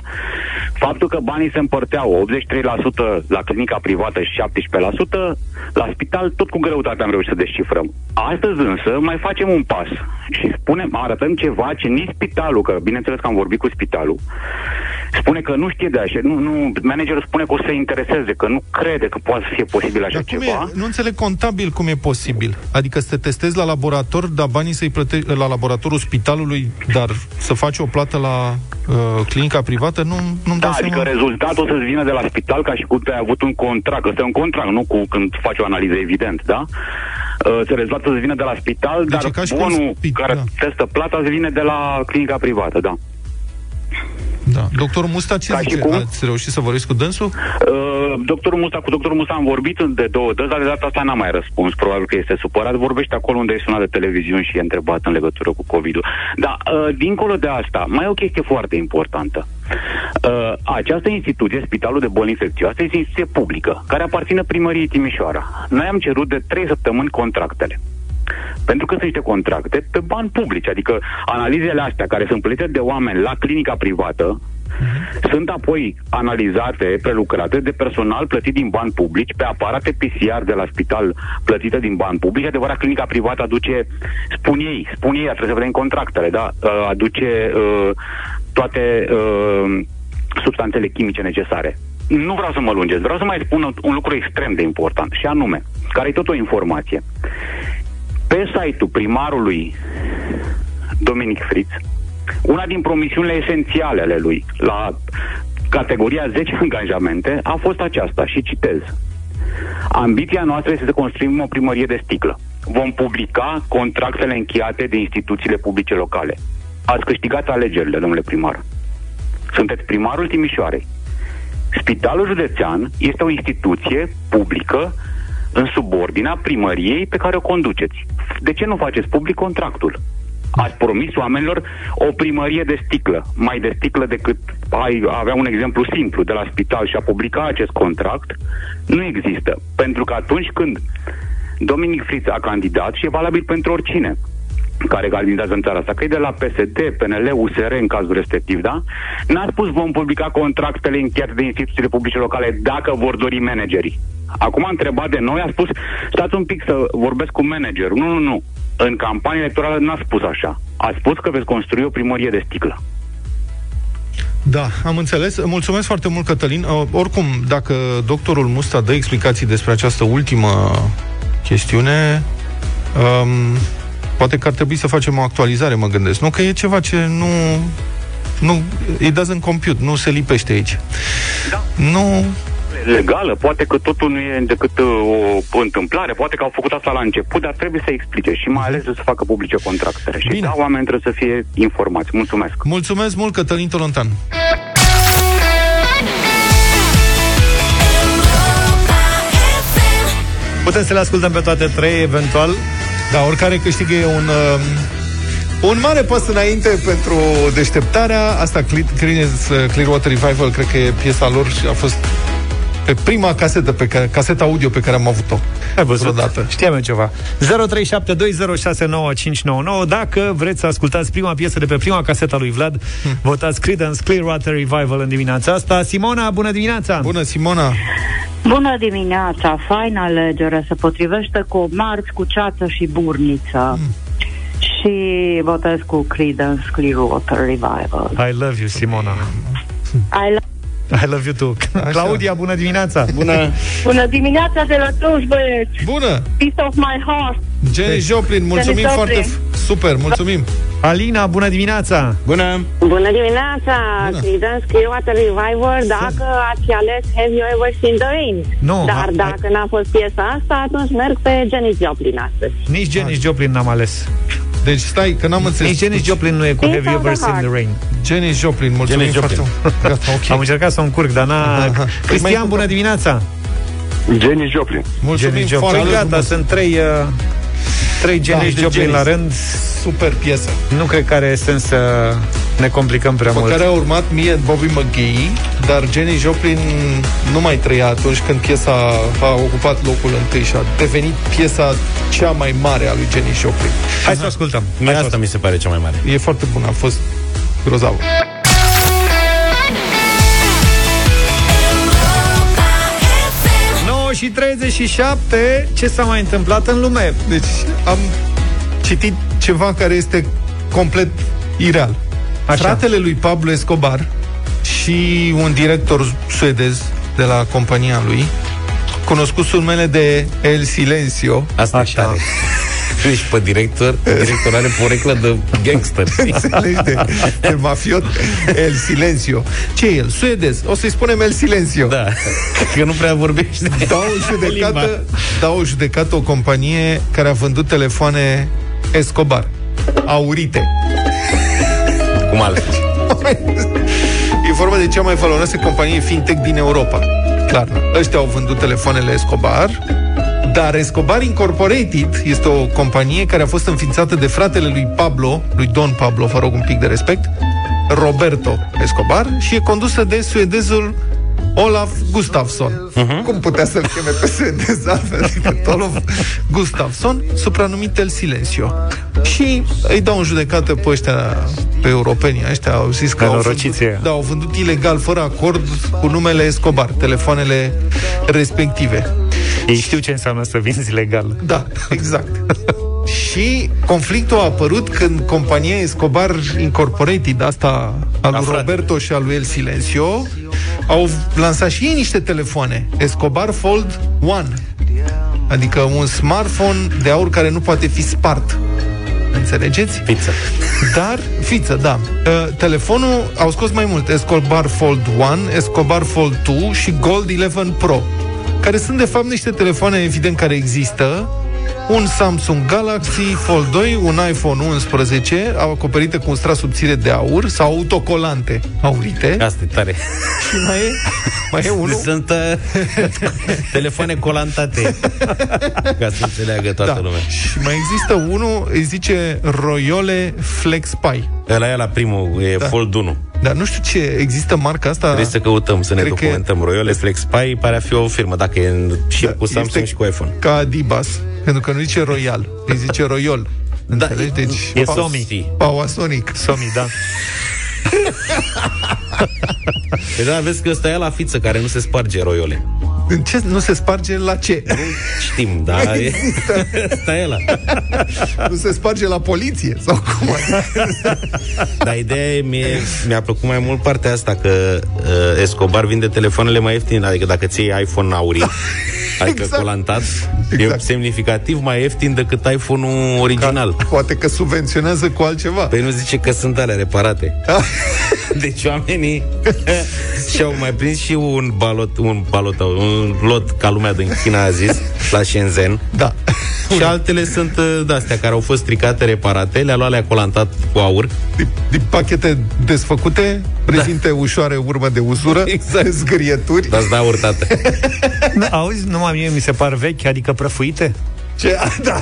Faptul că banii se împărteau optzeci și trei la sută la clinica privată și șaptesprezece la sută la spital, tot cu greutate am reușit să descifrăm. Astăzi însă mai facem un pas și spunem, arătăm ceva ce nici spitalul, că bineînțeles că am vorbit cu spitalul, spune că nu știe de așa, nu, nu, managerul spune că o să se intereseze, că nu crede că poate să fie posibil așa ceva. E, nu înțeleg contabil cum e posibil. Adică să te testezi la laborator, dar banii să-i plătești la laboratorul spitalului, dar să faci o plată la uh, clinica privată, nu, nu-mi da, dau adică seama. Rezultatul o să-ți vină de la spital ca și cum ai avut un contract. Ăsta e un contract, nu cu când faci o analiză, evident, da? Uh, rezultatul îți vine de la spital, deci dar bonul spi- care da. testă plata îți vine de la clinica privată, da. Da. Doctorul Musta, ce zice? Cum? Ați reușit să vorbiți cu dânsul? Uh, doctorul Musta, cu doctorul Musta am vorbit de două dăzi, dar de data asta n-am mai răspuns. Probabil că este supărat. Vorbește acolo unde e sunat de televiziuni și e întrebat în legătură cu COVID-ul. Dar, uh, dincolo de asta, mai e o chestie foarte importantă. Uh, această instituție, Spitalul de Boli Infecțioase, este instituție publică, care aparține primăriei Timișoara. Noi am cerut de trei săptămâni contractele. Pentru că sunt niște contracte pe bani publici, adică analizele astea care sunt plătite de oameni la clinica privată uh-huh. sunt apoi analizate, prelucrate de personal plătit din bani publici, pe aparate P C R de la spital plătite din bani publici. Adevărat, clinica privată aduce, spun ei, spun ei, trebuie să vedem contractele, da? Aduce uh, toate uh, substanțele chimice necesare. Nu vreau să mă lungesc, vreau să mai spun un lucru extrem de important, și anume, care e tot o informație. Pe site-ul primarului Dominic Friț, una din promisiunile esențiale ale lui la categoria zece angajamente a fost aceasta, și citez: ambiția noastră este să construim o primărie de sticlă. Vom publica contractele încheiate de instituțiile publice locale. Ați câștigat alegerile, domnule primar. Sunteți primarul Timișoarei. Spitalul Județean este o instituție publică în subordinea primăriei pe care o conduceți. De ce nu faceți public contractul? Ați promis oamenilor o primărie de sticlă, mai de sticlă decât ai avea un exemplu simplu de la spital și a publica acest contract. Nu există, pentru că atunci când Dominic Friț a candidat, și e valabil pentru oricine care candidează în țara asta, că e de la P S D, P N L, U S R în cazul respectiv, da? N-a spus vom publica contractele încheiate de instituțiile publice locale dacă vor dori managerii. Acum a întrebat de noi, a spus stați un pic să vorbesc cu managerul. Nu, nu, nu. În campanie electorală n-a spus așa. A spus că veți construi o primărie de sticlă. Da, am înțeles. Mulțumesc foarte mult, Cătălin. Uh, oricum, dacă doctorul Musta dă explicații despre această ultimă chestiune, um, poate că ar trebui să facem o actualizare, mă gândesc. Nu, că e ceva ce nu... nu it doesn't compute, nu se lipește aici. Da. Nu... legală, poate că totul nu e decât o întâmplare, poate că au făcut asta la început, dar trebuie să explice și mai ales să facă publice contractele. Bine. Și da, oamenii trebuie să fie informați. Mulțumesc! Mulțumesc mult, Cătălin Tolontan! Putem să le ascultăm pe toate trei, eventual. Da, oricare câștigă un... Uh... un mare pas înainte pentru deșteptarea. Asta, Creedence Clearwater Revival, cred că e piesa lor și a fost Pe prima casetă, pe care, caseta audio pe care am avut-o. Ai văzut? Știam eu ceva. zero trei șapte doi zero șase nouă cinci nouă nouă. Dacă vreți să ascultați prima piesă de pe prima caseta lui Vlad, hmm. votați Creedence Clearwater Revival în dimineața asta. Simona, bună dimineața! Bună, Simona! Bună dimineața! Faină alegere, se potrivește cu marți, cu ceață și burniță. Hmm. Și votez cu Creedence Clearwater Revival. I love you, Simona. I love I love you too. Așa. Claudia, bună dimineața. Bună. Bună dimineața de la Cluj, băieți. Bună. Piece of my heart. Janis Joplin, mulțumim foarte super, mulțumim. Alina, bună dimineața. Bună. Bună dimineața. Creedence Clearwater Revival, dacă ați ales Have You Ever Seen the Rain? No, dar a, dacă a... n-a fost piesa asta, atunci merg pe Janis Joplin astăzi. Nici Janis Joplin n-am ales. Deci stai, că n-am înțeles. Nici Janis Joplin nu e cu Have You Ever Seen the Rain. Janis Joplin, mulțumim foarte mult. Okay. Am încercat să o încurc, dar n-a... Cristian, bună dimineața. Janis Joplin. Mulțumim foarte mult. Gata, sunt trei... Uh... Trei Janis Joplin la rând. Super piesă. Nu cred că are sens să ne complicăm prea mult. Pe care a urmat mie Bobby McGee, dar Janis Joplin nu mai trăia atunci când piesa a ocupat locul întâi și a devenit piesa cea mai mare a lui Janis Joplin. Hai să o ascultăm. Mai asta mi se pare cea mai mare. E foarte bună, a fost grozavă. Și treizeci și șapte, ce s-a mai întâmplat în lume? Deci am citit ceva care este complet ireal. Așa. Fratele lui Pablo Escobar și un director suedez de la compania lui, cunoscut sub numele de El Silencio. Asta e tare. Ești pe director, director are poreclă de gangster. Înțelegi, de, de mafiot. El Silencio. Ce e el? Suedez. O să-i spunem El Silencio. Da, că nu prea vorbește. Dau judecată, dau judecată o companie care a vândut telefoane Escobar aurite. Cum alegi? E vorba de cea mai valoroasă companie fintech din Europa. Clar, ăștia au vândut telefoanele Escobar. Dar Escobar Incorporated este o companie care a fost înființată de fratele lui Pablo, lui Don Pablo, vă rog un pic de respect, Roberto Escobar, și e condusă de suedezul Olaf Gustafsson. Uh-huh. Cum putea să-l cheme pe suedez altfel decât Olaf Gustafsson, supranumit El Silencio. Și îi dau în judecată pe ăștia, pe europenii ăștia, au zis că au vândut, da, au vândut ilegal, fără acord, cu numele Escobar, telefoanele respective. Ei știu ce înseamnă să vinzi ilegal. Da, exact. Și conflictul a apărut când compania Escobar Incorporated, asta al lui Roberto și al lui El Silencio, au lansat și ei niște telefoane Escobar Fold unu, adică un smartphone de aur care nu poate fi spart. Înțelegeți? Fiță. Dar, fiță, da. Uh, telefonul au scos mai mult: Escobar Fold unu, Escobar Fold doi și Gold unsprezece Pro, care sunt de fapt niște telefoane, evident, care există. Un Samsung Galaxy Fold doi, un iPhone unsprezece, acoperite cu un strat subțire de aur, sau autocolante aurite. Asta e tare. Și mai e, mai e unul. Sunt uh, telefoane colantate. Ca să înțeleagă toată da. lumea. Și mai există unul, îi zice Royole FlexPie. Ăla e la primul, e da. Fold unu. Dar nu știu ce, există marca asta. Trebuie să căutăm, să ne Cred documentăm că... Royole FlexPie pare a fi o firmă, dacă e în chip da, cu Samsung și cu iPhone. Ca Adibas, pentru că nu zice Royal, îi zice Royol. Da, înțelegi? Deci e Somi. Pawasonic. Somi, da. Deci da, vezi că ăsta e la fiță care nu se sparge, Royole. Ce? Nu se sparge la ce? Nu știm, da. Asta e la. Nu se sparge la poliție sau cum? Dar ideea mie, mi-a plăcut mai mult partea asta că uh, Escobar vinde telefoanele mai ieftine, adică dacă ți iei iPhone aurit, adică exact. colantat, exact. e semnificativ mai ieftin decât iPhone-ul original. Ca, poate că subvenționează cu altceva. Păi nu zice că sunt alea reparate. Deci oamenii și-au mai prins și un balot, un balot, un lot, ca lumea din China a zis, la Shenzhen. Da. Și altele sunt de-astea care au fost stricate, reparate, le-a luat, le-a colantat cu aur. Din, din pachete desfăcute, prezinte da. ușoare urmă de uzură, exact. zgârieturi. Dar-ți da urtate. Auzi, numai mie mi se par vechi, adică prăfuite. Ce? Da.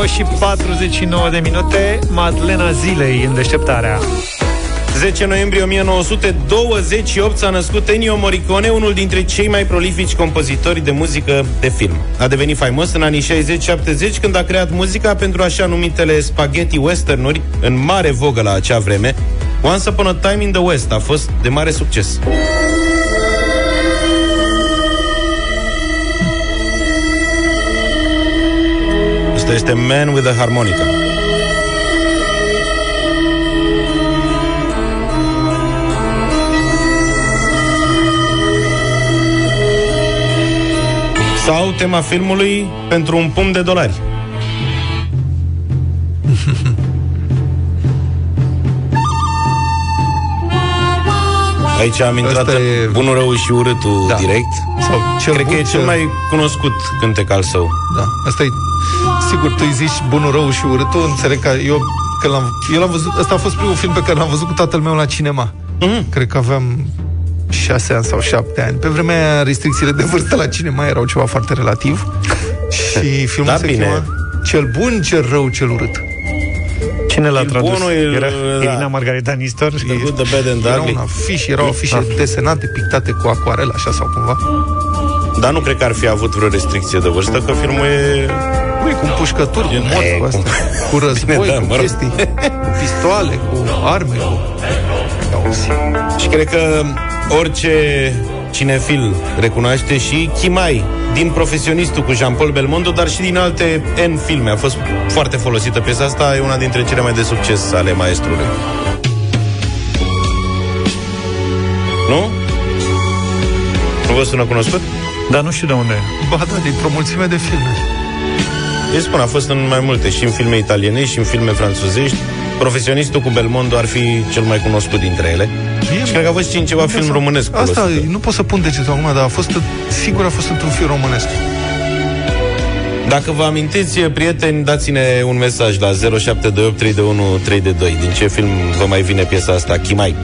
nouă și patruzeci și nouă de minute, Madlena Zilei în deșteptarea. zece noiembrie o mie nouă sute douăzeci și opt s-a născut Ennio Morricone, unul dintre cei mai prolifici compozitori de muzică de film. A devenit faimos în anii șaizeci șaptezeci, când a creat muzica pentru așa numitele spaghetti westernuri, în mare vogă la acea vreme. Once Upon a Time in the West a fost de mare succes. Asta este Man with a Harmonica. Sau tema filmului Pentru un pumn de dolari. Aici am intrat e... Bunul, Răul și Urâtul, da. Direct sau cel Cred bun, că e cel mai cunoscut cântec al său, da. Asta e, sigur, tu îi zici Bunul, Răul și Urâtul. Înțeleg că eu, că l-am, eu l-am văzut, ăsta a fost primul film pe care l-am văzut cu tatăl meu la cinema. mm-hmm. Cred că aveam șase ani sau șapte ani. Pe vremea aia, restricțiile de vârstă la cinema erau ceva foarte relativ. Și filmul da, se bine. chema Cel bun, cel rău, cel urât. Cine l-a tradus? Era Irina Margareta Nistor. Era un afiș, erau afișe desenate, pictate cu acoarelă, așa sau cumva. Dar nu cred că ar fi avut vreo restricție de vârstă, că filmul e... Băi, cu împușcături, cu moți, cu astea, cu război, cu chestii, cu pistoale, cu arme. Și cred că orice cinefil recunoaște și Chimay din Profesionistul cu Jean-Paul Belmondo, dar și din alte N filme. A fost foarte folosită piesa asta, e una dintre cele mai de succes ale maestrului. Nu? Nu vă sună cunoscut? Dar nu știu de unde. Ba da, dintr-o mulțime de filme. Eu spun, a fost în mai multe, și în filme italiene, și în filme franțuzești. Profesionistul cu Belmondo ar fi cel mai cunoscut dintre ele. Bine, și cred că a fost și în ceva film să... românesc. Asta folosit. Nu pot să pun degetul acum, dar a fost, sigur a fost într-un film românesc. Dacă vă amintiți, prieteni, dați-ne un mesaj la zero șapte doi opt trei unu trei doi. Din ce film vă mai vine piesa asta, Chimay?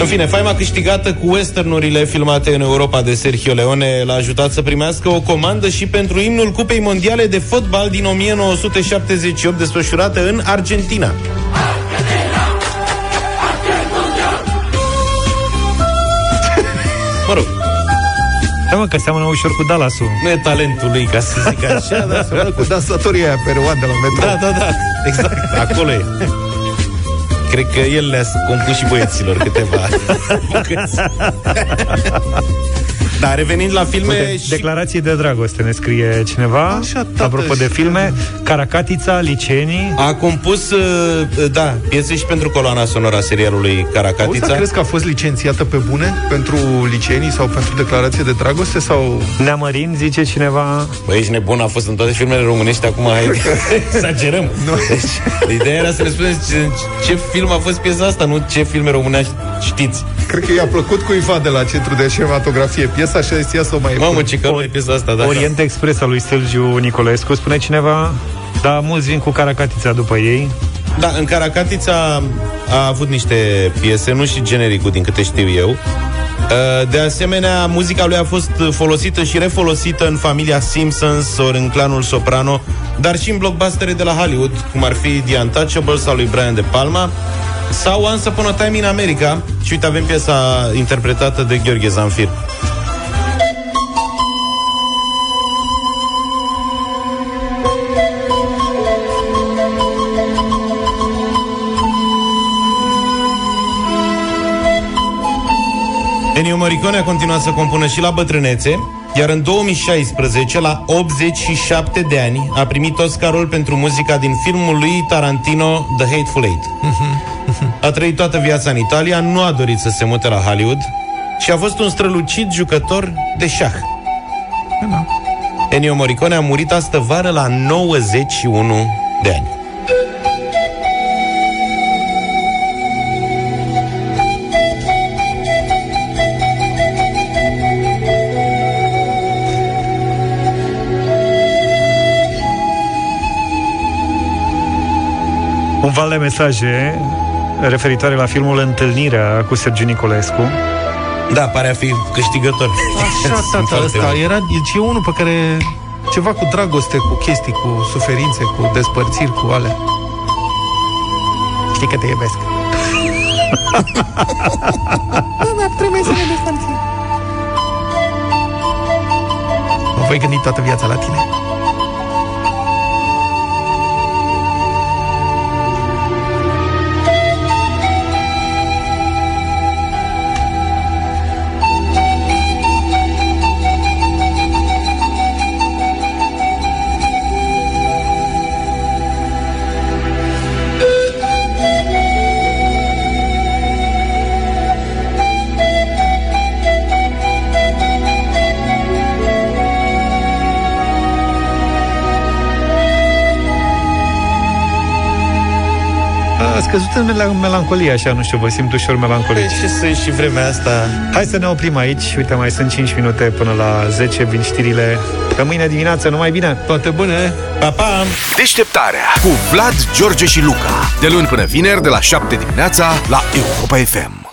În fine, faima câștigată cu westernurile filmate în Europa de Sergio Leone l-a ajutat să primească o comandă și pentru imnul Cupei Mondiale de Fotbal din o mie nouă sute șaptezeci și opt, desfășurată în Argentina. Mă rog. Da, mă, că seamănă ușor cu Dallas-ul. Nu e talentul lui, ca să zic așa, dar seamănă cu dansatorii aia pe Roan de la Metro. Da, da, da, exact, acolo e. Cred că el le-a compus și băieților câteva bucăți. Dar revenind la filme... Uite, și... Declarații de dragoste ne scrie cineva. Așa, tată, apropo de filme, Caracatița, Licenii... A compus, da, piese și pentru coloana sonoră a serialului Caracatița. Auzi, dar crezi că a fost licențiată pe bune pentru Licenii sau pentru declarație de dragoste? Sau... Neamărin, zice cineva... Băi, ești nebun, a fost în toate filmele românești, acum hai, exagerăm. Nu. Deci, ideea era să ne spuneți ce, ce film a fost piesa asta, nu ce filme românești știți. Cred că i-a plăcut cuiva de la Centru de Cinematografie piesa și a zis, ia să o mai... Mamă, ce că e piesa asta, da. Orient Express al lui Sergiu Nicolaescu, spune cineva, dar mulți vin cu Caracatița după ei. Da, în Caracatița a avut niște piese, nu și genericul, din câte știu eu. De asemenea, muzica lui a fost folosită și refolosită în Familia Simpsons, ori în Clanul Soprano, dar și în blockbustere de la Hollywood, cum ar fi The Untouchables al lui Brian De Palma, sau Once Upon a Time in America. Și uite, avem piesa interpretată de Gheorghe Zamfir. Ennio Morricone a continuat să compună și la bătrânețe, iar în două mii șaisprezece, la optzeci și șapte de ani, a primit Oscarul pentru muzica din filmul lui Tarantino, The Hateful Eight. A trăit toată viața în Italia, nu a dorit să se mute la Hollywood și a fost un strălucit jucător de șah. Ennio Morricone a murit astăvară la nouăzeci și unu de ani. Un val de mesaje referitoare la filmul Întâlnirea cu Sergiu Nicolescu. Da, pare a fi câștigător. Așa, tata, ăsta era, e unul pe care Ceva cu dragoste, cu chestii, cu suferințe, cu despărțiri, cu alea. Știi că te iubesc. Da, dar trebuie să ne despărțim. Mă voi gândi toată viața la tine. Ați căzut în melancolie, așa, nu știu, vă simt ușor melancolici. Ce să și vremea asta. Hai să ne oprim aici. Uite, mai sunt cinci minute până la zece, vin știrile. Pe mâine dimineață, numai bine. Toate bune. Pa, pa. Deșteptarea cu Vlad, George și Luca. De luni până vineri, de la șapte dimineața, la Europa F M.